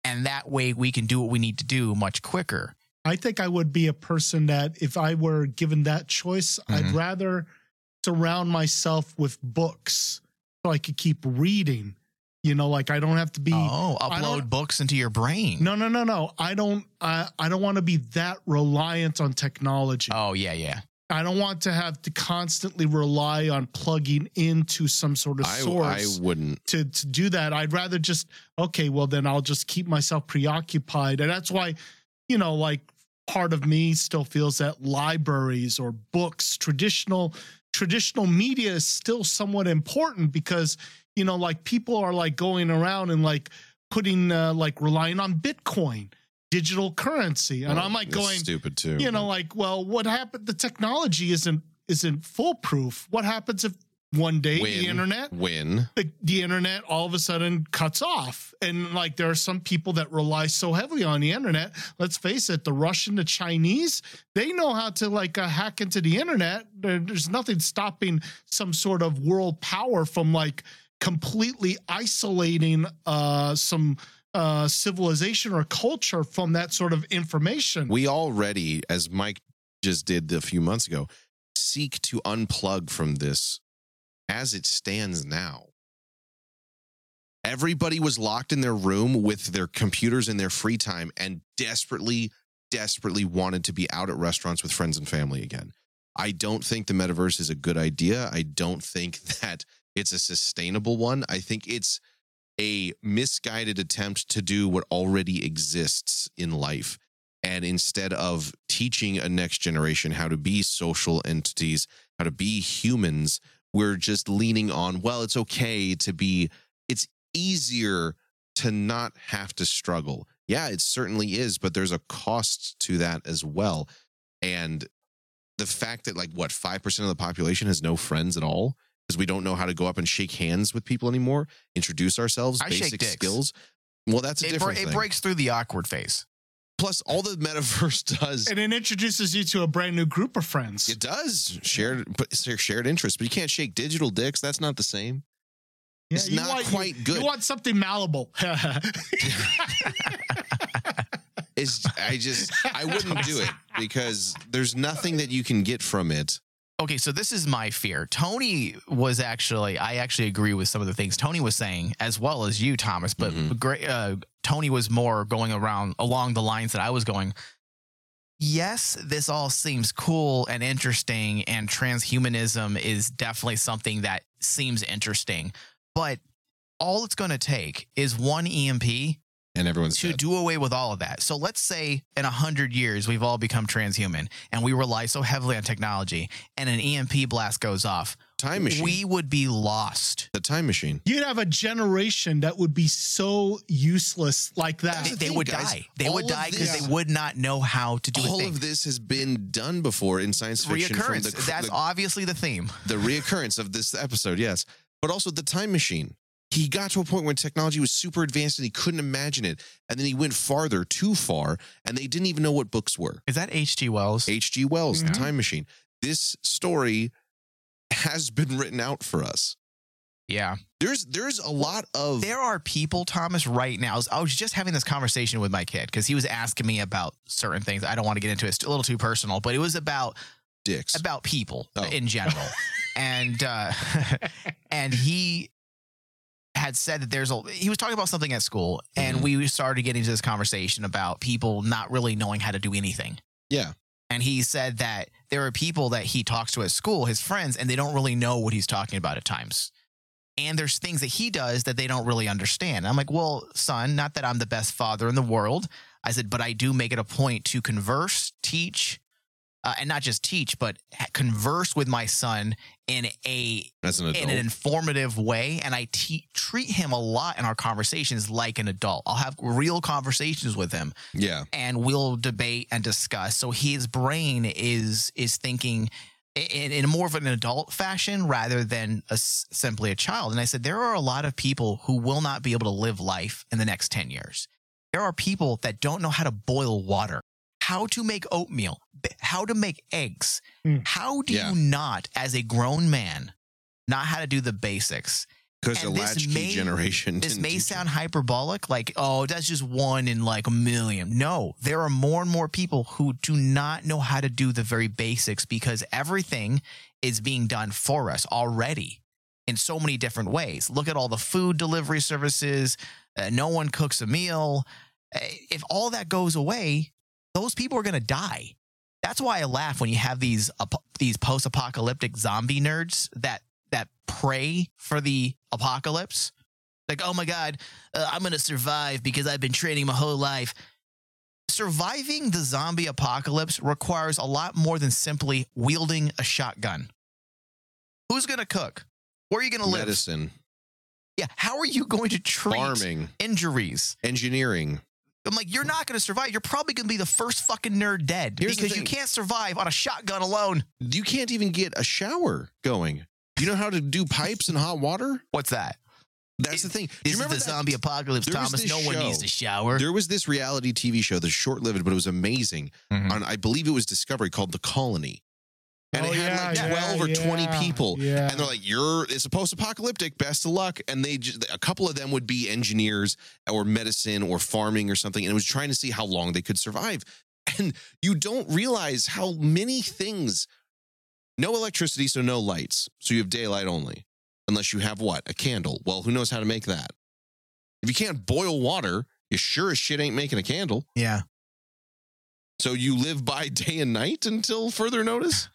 and that way we can do what we need to do much quicker. I think I would be a person that, if I were given that choice, mm-hmm. I'd rather surround myself with books so I could keep reading. You know, like I don't have to be. Oh, upload books into your brain. No, no, no, no. I don't. I, I don't want to be that reliant on technology. Oh, yeah, yeah. I don't want to have to constantly rely on plugging into some sort of source. I, I wouldn't to, to do that. I'd rather just, okay, well then I'll just keep myself preoccupied. And that's why, you know, like part of me still feels that libraries or books, traditional, traditional media is still somewhat important because, you know, like people are like going around and like putting uh, like relying on Bitcoin. Digital currency, and oh, I'm like going stupid too. You know, like, well, what happened? The technology isn't isn't foolproof. What happens if one day when, the internet, when the, the internet all of a sudden cuts off, and like there are some people that rely so heavily on the internet. Let's face it, the Russian, the Chinese, they know how to like uh, hack into the internet. There, there's nothing stopping some sort of world power from like completely isolating uh, some. Uh, civilization or culture from that sort of information. We already, as Mike just did a few months ago, seek to unplug from this as it stands now. Everybody was locked in their room with their computers in their free time and desperately, desperately wanted to be out at restaurants with friends and family again. I don't think the metaverse is a good idea. I don't think that it's a sustainable one. I think it's a misguided attempt to do what already exists in life. And instead of teaching a next generation how to be social entities, how to be humans, we're just leaning on, well, it's okay to be, it's easier to not have to struggle. Yeah, it certainly is, but there's a cost to that as well. And the fact that like, what, five percent of the population has no friends at all? Because we don't know how to go up and shake hands with people anymore, introduce ourselves, I basic skills. Well, that's a it different br- thing. It breaks through the awkward phase. Plus, all the metaverse does. And it introduces you to a brand new group of friends. It does. Shared shared interests. But you can't shake digital dicks. That's not the same. Yeah, it's not want, quite you, good. You want something malleable. It's, I just, I wouldn't do it because there's nothing that you can get from it. Okay, so this is my fear. Tony was actually, I actually agree with some of the things Tony was saying, as well as you, Thomas, but mm-hmm. great, uh, Tony was more going around along the lines that I was going. Yes, this all seems cool and interesting, and transhumanism is definitely something that seems interesting, but all it's going to take is one E M P and everyone's to dead. Do away with all of that. So let's say in one hundred years, we've all become transhuman and we rely so heavily on technology and an E M P blast goes off. Time machine. We would be lost. The time machine. You'd have a generation that would be so useless like that. They, the they thing, would guys. die. They all would die because they would not know how to do all a thing. Of this has been done before in science fiction. Reoccurrence. From the, That's the, obviously the theme. The reoccurrence of this episode, yes. But also the time machine. He got to a point when technology was super advanced and he couldn't imagine it. And then he went farther, too far, and they didn't even know what books were. Is that H G Wells? H G Wells, yeah. The Time Machine. This story has been written out for us. Yeah. There's there's a lot of... There are people, Thomas, right now. I was just having this conversation with my kid because he was asking me about certain things. I don't want to get into it. It's a little too personal, but it was about... Dicks. About people oh. in general. and uh, And he... had said that there's a he was talking about something at school and mm-hmm. we started getting to this conversation about people not really knowing how to do anything. Yeah. And he said that there are people that he talks to at school, his friends, and they don't really know what he's talking about at times. And there's things that he does that they don't really understand. And I'm like, well, son, not that I'm the best father in the world. I said, but I do make it a point to converse, teach, Uh, and not just teach, but converse with my son in a As an adult. in an informative way. And I te- treat him a lot in our conversations like an adult. I'll have real conversations with him. Yeah. And we'll debate and discuss. So his brain is is thinking in, in more of an adult fashion rather than a, simply a child. And I said, there are a lot of people who will not be able to live life in the next ten years. There are people that don't know how to boil water. How to make oatmeal, how to make eggs. Mm. How do yeah. you not, as a grown man, not how to do the basics? Because the latchkey generation. This may sound hyperbolic, like, oh, that's just one in like a million. No, there are more and more people who do not know how to do the very basics because everything is being done for us already. in so many different ways. Look at all the food delivery services. Uh, no one cooks a meal. If all that goes away, those people are going to die. That's why I laugh when you have these uh, these post-apocalyptic zombie nerds that that pray for the apocalypse. Like, oh my God, uh, I'm going to survive because I've been training my whole life. Surviving the zombie apocalypse requires a lot more than simply wielding a shotgun. Who's going to cook? Where are you going to live? Medicine. Yeah. How are you going to treat farming, injuries, engineering? I'm like, you're not going to survive. You're probably going to be the first fucking nerd dead. Here's because you can't survive on a shotgun alone. You can't even get a shower going. You know how to do pipes and hot water? What's that? That's it, the thing. Do you remember the that? zombie apocalypse, Thomas? No show. one needs to shower. There was this reality T V show that's short-lived, but it was amazing. Mm-hmm. On, I believe it was Discovery, called The Colony. And oh, it had yeah, like twelve yeah, or yeah, twenty people. Yeah. And they're like, you're, it's a post-apocalyptic, best of luck. And they just, a couple of them would be engineers or medicine or farming or something. And it was trying to see how long they could survive. And you don't realize how many things. No electricity, so no lights. So you have daylight only. Unless you have what? A candle. Well, who knows how to make that? If you can't boil water, you sure as shit ain't making a candle. Yeah. So you live by day and night until further notice?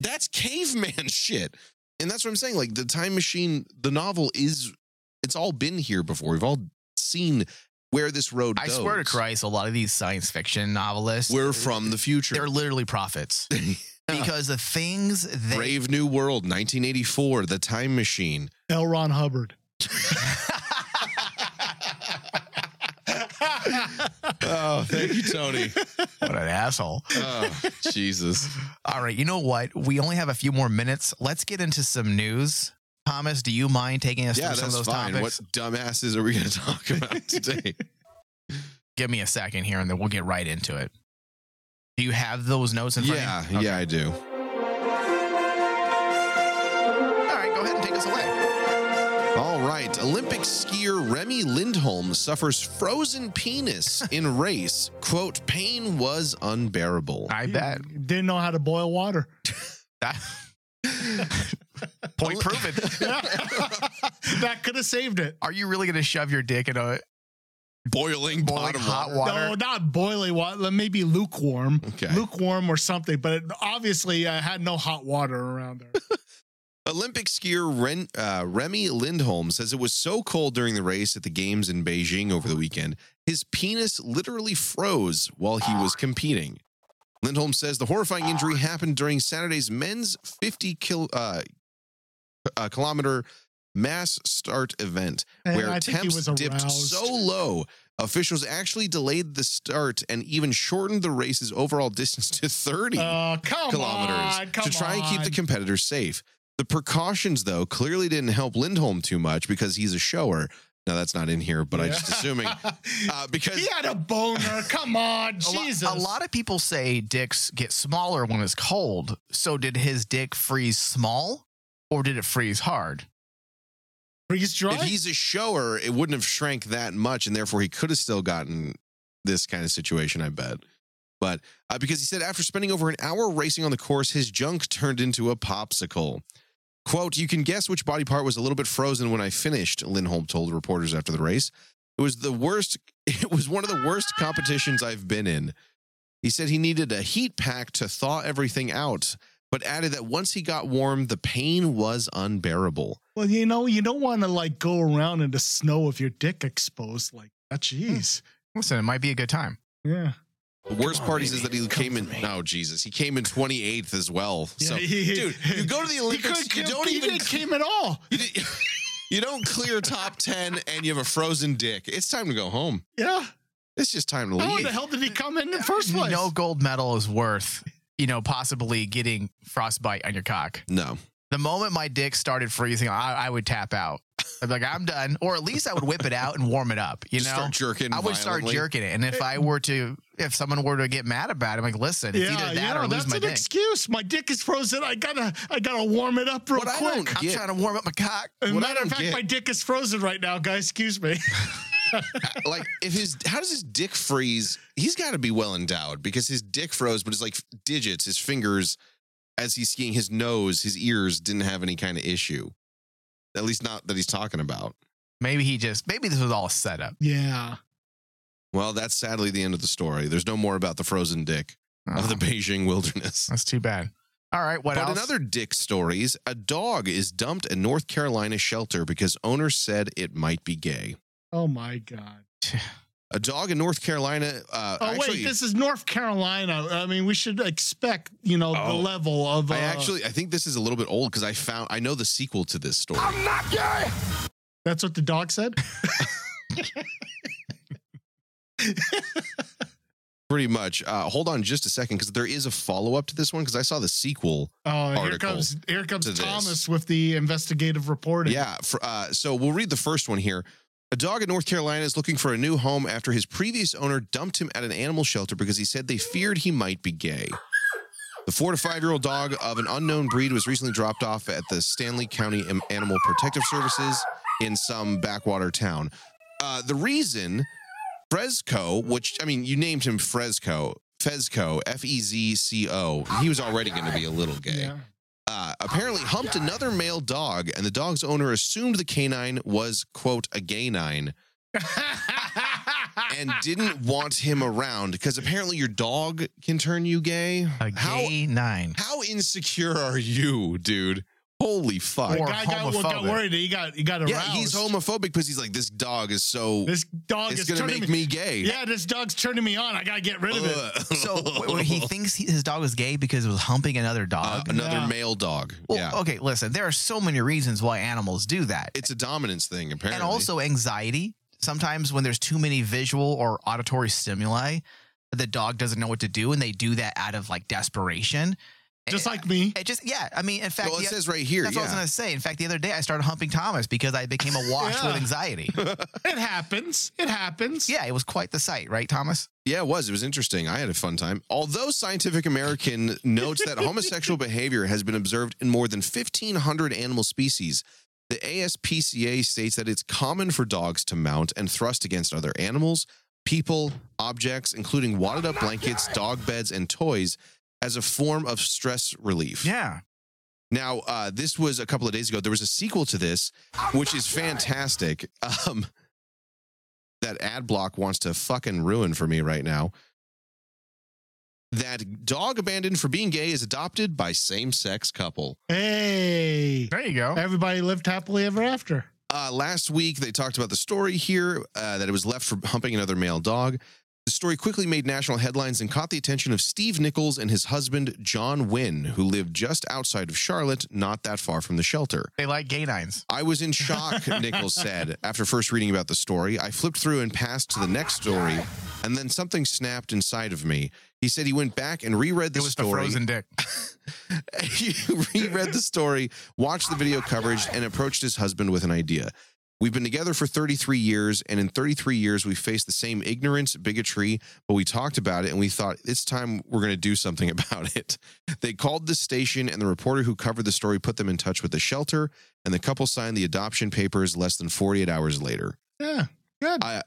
That's caveman shit. And that's what I'm saying. Like, The Time Machine, the novel is, it's all been here before. We've all seen where this road goes. I swear to Christ, a lot of these science fiction novelists. We're from the future. They're literally prophets. Because the things they... Brave New World, nineteen eighty-four, The Time Machine. L. Ron Hubbard. Oh, thank you, Tony. What an asshole. Oh, Jesus. All right, you know what? We only have a few more minutes. Let's get into some news. Thomas, do you mind taking us yeah, through some of those fine. topics? What dumbasses are we going to talk about today? Give me a second here, and then we'll get right into it. Do you have those notes in front yeah, of you? Okay. Yeah, I do. All right, go ahead and take us away. All right. Olympic skier Remy Lindholm suffers frozen penis in race. Quote, pain was unbearable. I bet. You didn't know how to boil water. That point proven. That could have saved it. Are you really going to shove your dick in a... Boiling, boiling hot water. water. No, not boiling water. Maybe lukewarm, okay. lukewarm or something. But it obviously, I uh, had no hot water around there. Olympic skier Ren, uh, Remy Lindholm says it was so cold during the race at the games in Beijing over the weekend, his penis literally froze while he was competing. Lindholm says the horrifying injury happened during Saturday's men's fifty kil- uh, uh, kilometer. mass start event and where temps dipped so low, officials actually delayed the start and even shortened the race's overall distance to thirty uh, come kilometers on, come to try on. and keep the competitors safe. The precautions, though, clearly didn't help Lindholm too much because he's a shower. Now, that's not in here, but yeah. I'm just assuming. Uh, because he had a boner. Come on, Jesus. A lot, a lot of people say dicks get smaller when it's cold. So did his dick freeze small or did it freeze hard? If he's a shower, it wouldn't have shrank that much, and therefore he could have still gotten this kind of situation, I bet. But uh, because he said after spending over an hour racing on the course, his junk turned into a popsicle. Quote, you can guess which body part was a little bit frozen when I finished, Lindholm told reporters after the race. It was the worst. It was one of the worst competitions I've been in. He said he needed a heat pack to thaw everything out, but added that once he got warm, the pain was unbearable. Well, you know, you don't want to, like, go around in the snow with your dick exposed like that. Jeez. Listen, it might be a good time. Yeah. The worst part is that he came in. Oh, Jesus. He came in twenty-eighth as well. Yeah, so, he, he, dude, you go to the Olympics, you don't even. He didn't came at all. You, did, you don't clear top ten, and you have a frozen dick. It's time to go home. Yeah. It's just time to leave. How the hell did he come in in the first place? No gold medal is worth, you know, possibly getting frostbite on your cock. No. The moment my dick started freezing, I, I would tap out. I'd be like, I'm done. Or at least I would whip it out and warm it up. You Just know, start jerking I would violently. start jerking it. And if I were to, if someone were to get mad about it, I'm like, listen, yeah, it's either that yeah, or lose my dick. That's an excuse. My dick is frozen. I gotta, I gotta warm it up real what quick. I don't get, I'm trying to warm up my cock. As a matter of fact, get. my dick is frozen right now, guys. Excuse me. Like, if his, how does his dick freeze? He's got to be well endowed because his dick froze, but it's like digits, his fingers. as he's skiing, his nose, his ears didn't have any kind of issue. At least not that he's talking about. Maybe he just, maybe this was all set up. Yeah. Well, that's sadly the end of the story. There's no more about the frozen dick oh. of the Beijing wilderness. That's too bad. All right, what but else? But in other dick stories, a dog is dumped at North Carolina shelter because owner said it might be gay. Oh, my God. A dog in North Carolina. Uh, oh, actually, wait, this is North Carolina. I mean, we should expect, you know, oh, the level of. Uh, I actually, I think this is a little bit old because I found, I know the sequel to this story. I'm not gay. That's what the dog said? Pretty much. Uh, hold on just a second because there is a follow-up to this one because I saw the sequel oh, article. Here comes, here comes Thomas this. with the investigative reporting. Yeah. For, uh, so we'll read the first one here. A dog in North Carolina is looking for a new home after his previous owner dumped him at an animal shelter because he said they feared he might be gay. The four to five-year-old dog of an unknown breed was recently dropped off at the Stanley County Animal Protective Services in some backwater town. Uh, the reason... Fresco, which, I mean, you named him Fresco, Fezco, F E Z C O. He was already going to be a little gay. Yeah. Uh, apparently humped another male dog, and the dog's owner assumed the canine was, quote, a gay nine, and didn't want him around, because apparently your dog can turn you gay. A gay how, nine. How insecure are you, dude? Holy fuck! The guy got, got worried. He got he got aroused. Yeah, he's homophobic because he's like, this dog is so. This dog is gonna make me gay. Yeah, this dog's turning me on. I gotta get rid of it. So when he thinks he, his dog was gay because it was humping another dog, uh, another yeah. male dog. Well, yeah. Okay, listen. There are so many reasons why animals do that. It's a dominance thing, apparently, and also anxiety. Sometimes when there's too many visual or auditory stimuli, the dog doesn't know what to do, and they do that out of like desperation. Just like me. It just yeah. I mean, in fact, well, it the, says right here. That's yeah. what I was gonna say. In fact, the other day I started humping Thomas because I became awash yeah. with anxiety. It happens. It happens. Yeah, it was quite the sight, right, Thomas? Yeah, it was. It was interesting. I had a fun time. Although Scientific American notes that homosexual behavior has been observed in more than fifteen hundred animal species, the A S P C A states that it's common for dogs to mount and thrust against other animals, people, objects, including wadded-up blankets, dog beds, and toys, as a form of stress relief. Yeah. Now, uh, this was a couple of days ago. There was a sequel to this, which is fantastic. Um, that ad block wants to fucking ruin for me right now. That dog abandoned for being gay is adopted by same-sex couple. Hey. There you go. Everybody lived happily ever after. Uh, last week, they talked about the story here, uh, that it was left for humping another male dog. The story quickly made national headlines and caught the attention of Steve Nichols and his husband, John Wynn, who lived just outside of Charlotte, not that far from the shelter. They like gay nines. I was in shock, Nichols said, after first reading about the story. I flipped through and passed to the next story, and then something snapped inside of me. He said he went back and reread the story. It was the frozen dick. He reread the story, watched the video coverage, and approached his husband with an idea. We've been together for thirty-three years, and in thirty-three years, we faced the same ignorance, bigotry, but we talked about it, and we thought, it's time we're going to do something about it. They called the station, and the reporter who covered the story put them in touch with the shelter, and the couple signed the adoption papers less than forty-eight hours later. Yeah, good. Uh,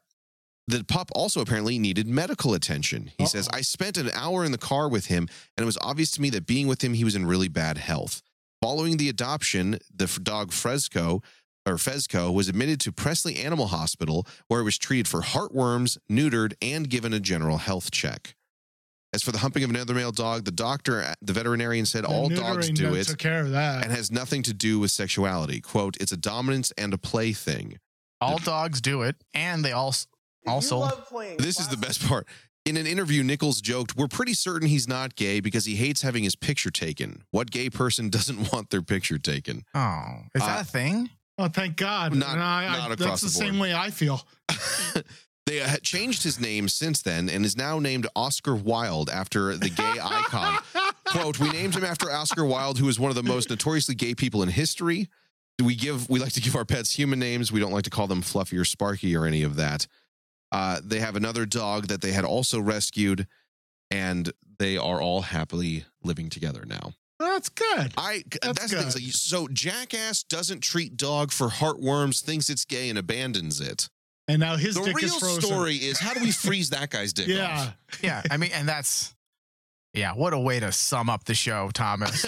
the pup also apparently needed medical attention. He Uh-oh. says, I spent an hour in the car with him, and it was obvious to me that being with him, he was in really bad health. Following the adoption, the dog Fresco... or Fezco, was admitted to Presley Animal Hospital, where it was treated for heartworms, neutered, and given a general health check. As for the humping of another male dog, the doctor, the veterinarian, said the all dogs do it care of that. and has nothing to do with sexuality. Quote, it's a dominance and a play thing. All the, dogs do it, and they also... also this is the best part. In an interview, Nichols joked, we're pretty certain he's not gay because he hates having his picture taken. What gay person doesn't want their picture taken? Oh, is uh, that a thing? Oh, thank God. Not, I, not I, that's the, the same way I feel. They uh, changed his name since then and is now named Oscar Wilde after the gay icon. Quote, we named him after Oscar Wilde, who is one of the most notoriously gay people in history. We give we like to give our pets human names. We don't like to call them Fluffy or Sparky or any of that. Uh, they have another dog that they had also rescued, and they are all happily living together now. That's good. I that's, that's good. Things like, so Jackass doesn't treat dog for heartworms, thinks it's gay, and abandons it. And now his the dick real is frozen. Story is how do we freeze that guy's dick? Yeah, off? yeah. I mean, and that's Yeah, what a way to sum up the show, Thomas.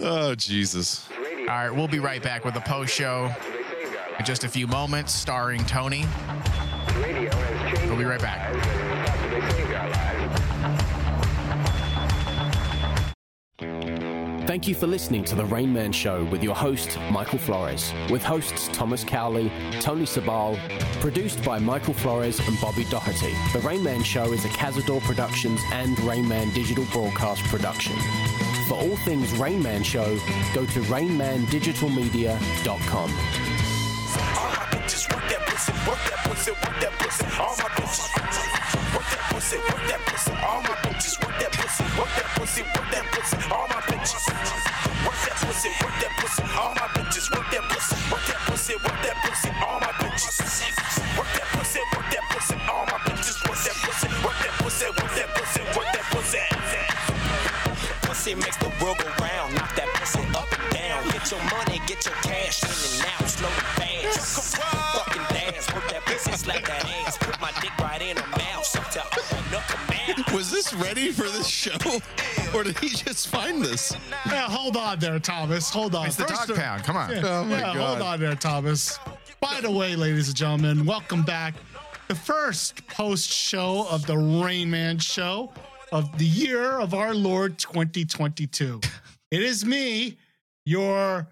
Oh, Jesus. All right, we'll be right back with the post show in just a few moments, starring Tony. We'll be right back. Thank you for listening to The Rain Man Show with your host, Michael Flores, with hosts Thomas Cowley, Tony Sabal, produced by Michael Flores and Bobby Doherty. The Rain Man Show is a Cazador Productions and Rain Man Digital Broadcast production. For all things Rain Man Show, go to rain man digital media dot com. All my bitches work that pussy, work that pussy, work that pussy. All my bitches work that pussy, work that pussy. All my bitches work that pussy, work that pussy, work that pussy. All my bitches work that pussy, work that pussy. All my bitches work that pussy, work that pussy, work that pussy. All my bitches work that pussy, work that pussy. All my bitches work that pussy, work that pussy, work that pussy, work that pussy. Pussy makes the world go round. Knock that pussy up and down. Get your money, get your cash in and out. Slow and fast. Fucking dance. Work that pussy, slap that ass. Put my dick right in her mouth. Sometimes open up her mouth. Was this ready for this show? Or did he just find this? Yeah, hold on there, Thomas. Hold on. It's the First dog of, pound. Come on. Yeah, oh my yeah, God. Hold on there, Thomas. By the way, ladies and gentlemen, welcome back. The first post show of the Rain Man Show of the year of our Lord twenty twenty-two. It is me, your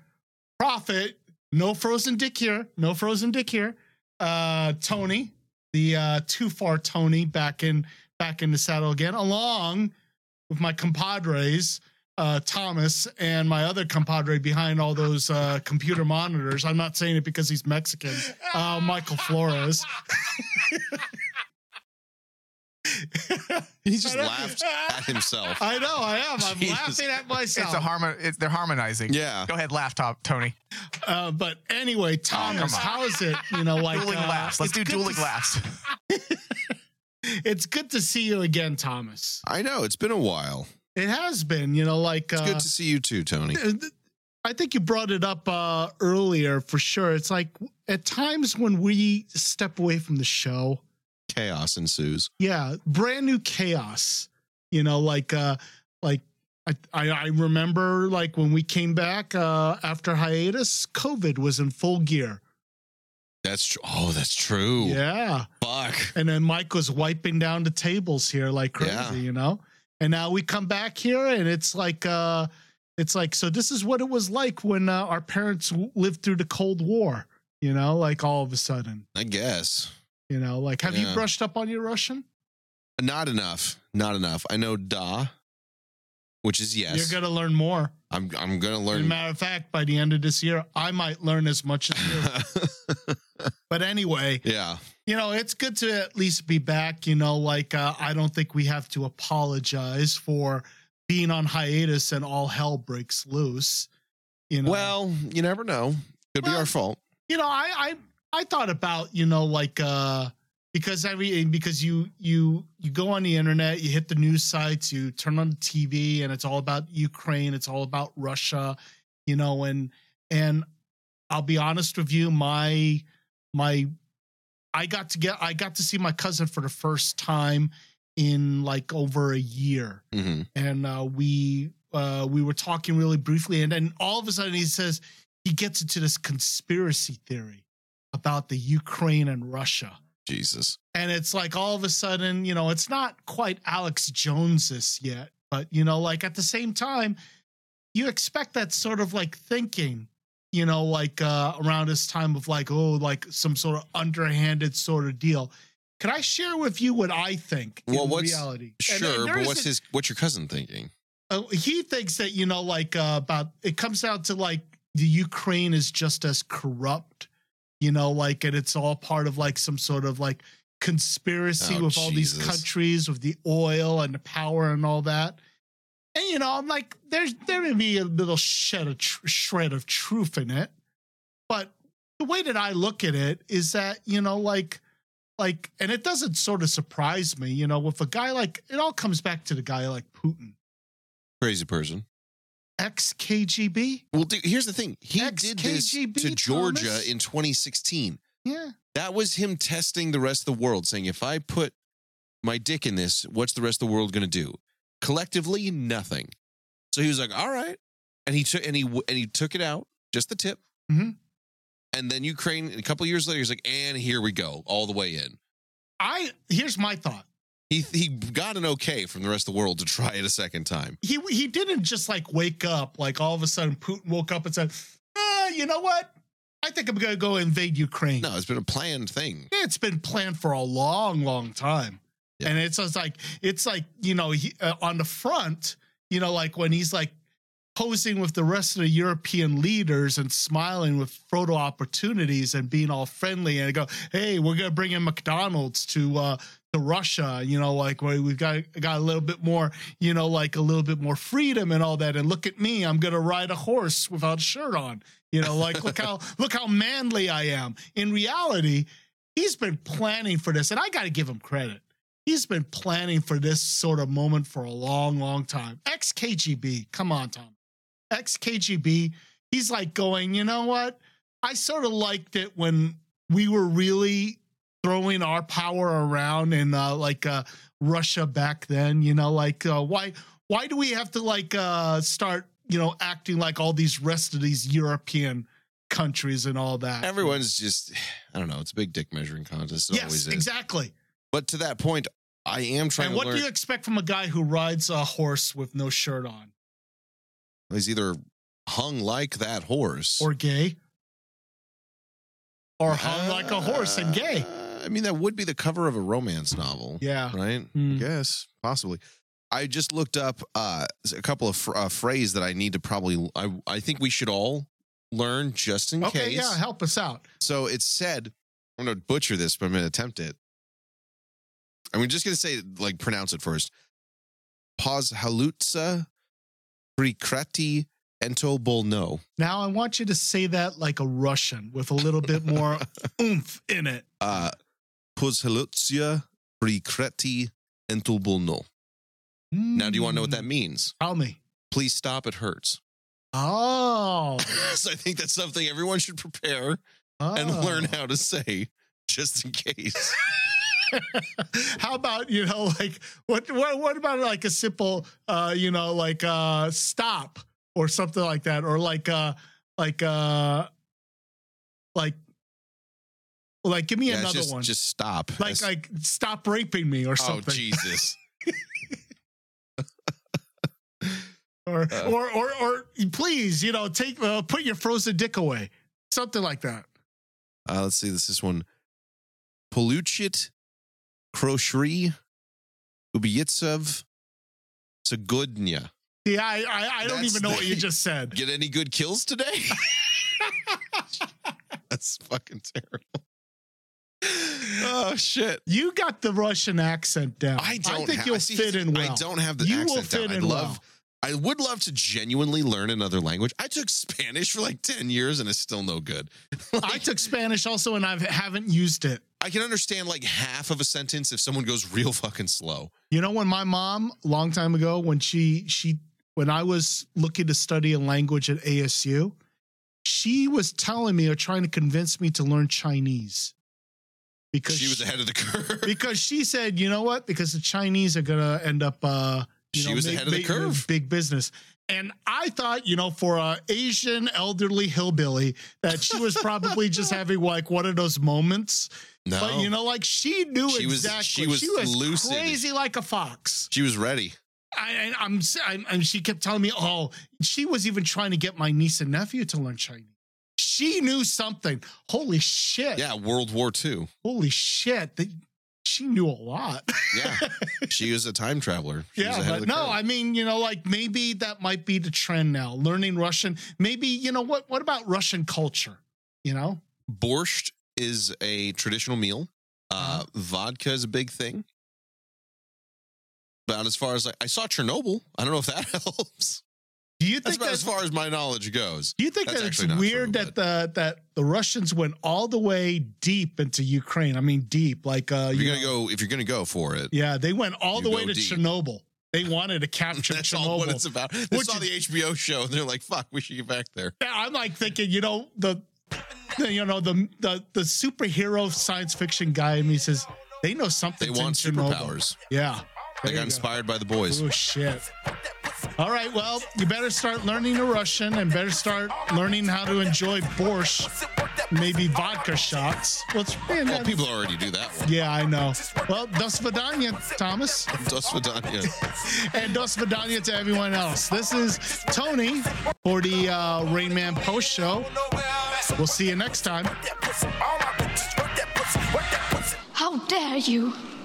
prophet. No frozen dick here. No frozen dick here. Uh, Tony, the uh, too far Tony, back in back in the saddle again, along with my compadres, uh, Thomas, and my other compadre behind all those uh, computer monitors. I'm not saying it because he's Mexican. Uh, Michael Flores. He just laughed at himself. I know, I am. I'm Jeez. laughing at myself. It's a harmon. It's, they're harmonizing. Yeah. Go ahead, laugh, top, Tony. Uh, but anyway, Thomas, oh, how is it? You know, like dueling uh, laughs. Let's do dueling to- laughs. It's good to see you again, Thomas. I know, it's been a while. It has been, you know, like it's uh, good to see you too, Tony. I think you brought it up uh, earlier for sure. It's like at times when we step away from the show, chaos ensues. Yeah, brand new chaos. You know, like uh like I I, I remember like when we came back uh after hiatus, COVID was in full gear. That's true. Oh, that's true. Yeah. Fuck. And then Mike was wiping down the tables here like crazy, yeah. you know? And now we come back here and it's like uh it's like so this is what it was like when uh, our parents w- lived through the Cold War, you know, like all of a sudden. I guess. You know, like, have yeah. you brushed up on your Russian? Not enough. Not enough. I know da, which is yes. You're going to learn more. I'm I'm going to learn. As a matter of fact, by the end of this year, I might learn as much as you. But anyway, yeah, you know, it's good to at least be back. You know, like, uh, I don't think we have to apologize for being on hiatus and all hell breaks loose. You know, well, you never know. Could well, be our fault. You know, I, I, I thought about, you know, like, uh, because every, because you, you, you go on the internet, you hit the news sites, you turn on the T V and it's all about Ukraine. It's all about Russia, you know, and, and I'll be honest with you. My, my, I got to get, I got to see my cousin for the first time in like over a year. Mm-hmm. And, uh, we, uh, we were talking really briefly and then all of a sudden he says, he gets into this conspiracy theory about the Ukraine and Russia. Jesus. And it's like all of a sudden, you know, it's not quite Alex Jones yet, but you know, like at the same time, you expect that sort of like thinking, you know, like uh, around this time of like, oh, like some sort of underhanded sort of deal. Can I share with you what I think well, in what's, reality? Sure, and, and but what's a, his, what's your cousin thinking? Uh, he thinks that, you know, like uh, about, it comes down to like the Ukraine is just as corrupt, you know, like, and it's all part of like some sort of like conspiracy oh, with Jesus. all these countries with the oil and the power and all that. And, you know, I'm like, there's, there may be a little shed of tr- shred of truth in it. But the way that I look at it is that, you know, like, like, and it doesn't sort of surprise me, you know, with a guy like, it all comes back to the guy like Putin. Crazy person. Ex-K G B? Well, dude, here's the thing. He Ex-K G B, did this to Georgia Thomas? in twenty sixteen. Yeah. That was him testing the rest of the world, saying, if I put my dick in this, what's the rest of the world going to do? Collectively, nothing. So he was like, all right. And he took and he and he took it out, just the tip. Mm-hmm. And then Ukraine, a couple of years later, he's like, and here we go, all the way in. I here's my thought. He he got an okay from the rest of the world to try it a second time. He he didn't just like wake up, like all of a sudden Putin woke up and said, uh, you know what? I think I'm going to go invade Ukraine. No, it's been a planned thing. It's been planned for a long, long time. Yeah. And it's, it's like, it's like, you know, he, uh, on the front, you know, like when he's like posing with the rest of the European leaders and smiling with photo opportunities and being all friendly and go, hey, we're going to bring in McDonald's to, uh, to Russia, you know, like where we've got, got a little bit more, you know, like a little bit more freedom and all that. And look at me, I'm going to ride a horse without a shirt on, you know, like, look how, look how manly I am. In reality, he's been planning for this, and I got to give him credit. He's been planning for this sort of moment for a long, long time. Ex-K G B. Come on, Tom. Ex-K G B. He's like going, you know what? I sort of liked it when we were really throwing our power around in uh, like uh, Russia back then, you know, like uh, why why do we have to like uh, start, you know, acting like all these rest of these European countries and all that? Everyone's just, I don't know, it's a big dick measuring contest. It yes, always is. Exactly. But to that point, I am trying and to learn. And what do you expect from a guy who rides a horse with no shirt on? He's either hung like that horse. Or gay. Or hung uh, like a horse and gay. I mean, that would be the cover of a romance novel. Yeah. Right? Mm. I guess. Possibly. I just looked up uh, a couple of fr- uh, phrases that I need to probably, I, I think we should all learn just in okay, case. Okay, yeah, help us out. So it said, I'm going to butcher this, but I'm going to attempt it. I'm just going to say, like, pronounce it first. Pozhalutsa prikrati entobolno. Now I want you to say that like a Russian with a little bit more oomph in it. Uh, Pozhalutsa prikrati entobolno. Mm. Now, do you want to know what that means? Tell me. Please stop, it hurts. Oh. So I think that's something everyone should prepare oh. and learn how to say just in case. How about, you know, like what, what, what about like a simple, uh, you know, like uh stop or something like that. Or like, uh, like, uh, like, like, give me yeah, another just, one. Just stop. Like, That's... like stop raping me or something. Oh, Jesus. or, uh, or, or, or please, you know, take, uh, put your frozen dick away. Something like that. Uh, let's see. This is one. Poluchit. Kroshri, Ubiyitsov, Sagodnya. Yeah, I, I, I don't even know the, what you just said. Get any good kills today? That's fucking terrible. Oh, shit. You got the Russian accent down. I don't I think ha- you'll see, fit in well. I don't have the you accent will fit down. In I love well. I would love to genuinely learn another language. I took Spanish for like ten years and it's still no good. Like, I took Spanish also and I haven't used it. I can understand like half of a sentence if someone goes real fucking slow. You know, when my mom, long time ago, when she, she, when I was looking to study a language at A S U, she was telling me or trying to convince me to learn Chinese. Because she was she, ahead of the curve. Because she said, you know what? Because the Chinese are going to end up, uh, You she know, was make, ahead of the make, curve. Big business. And I thought, you know, for an Asian elderly hillbilly, that she was probably just having like one of those moments. No. But, you know, like she knew she exactly. Was, she, was she was lucid. Crazy like a fox. She was ready. I, I, I'm, I'm, and she kept telling me, oh, she was even trying to get my niece and nephew to learn Chinese. She knew something. Holy shit. Yeah, World War Two. Holy shit. The, She knew a lot. Yeah. She was a time traveler. She yeah. Was but no, curve. I mean, you know, like maybe that might be the trend now. Learning Russian. Maybe, you know, what What about Russian culture? You know? Borscht is a traditional meal. Uh, mm-hmm. Vodka is a big thing. But as far as like, I saw Chernobyl. I don't know if that helps. Do you think that's, that's as far as my knowledge goes? Do you think that's that it's weird true, that the that the Russians went all the way deep into Ukraine? I mean, deep like uh, you're you gonna know, go if you're gonna go for it. Yeah, they went all the way to deep. Chernobyl. They wanted to capture that's Chernobyl. That's all what it's about. They Which saw the H B O show and they're like, "Fuck, we should get back there." Yeah, I'm like thinking, you know, the, the you know the the the superhero science fiction guy in me says, They know something. They want superpowers. Yeah. They got inspired by The Boys. Oh, shit. All right, well, you better start learning the Russian and better start learning how to enjoy borscht, maybe vodka shots. Well, man, well people already do that one. Yeah, I know. Well, do svidaniya, Thomas. Do svidaniya. And do svidaniya to everyone else. This is Tony for the uh, Rain Man Post Show. We'll see you next time. How dare you?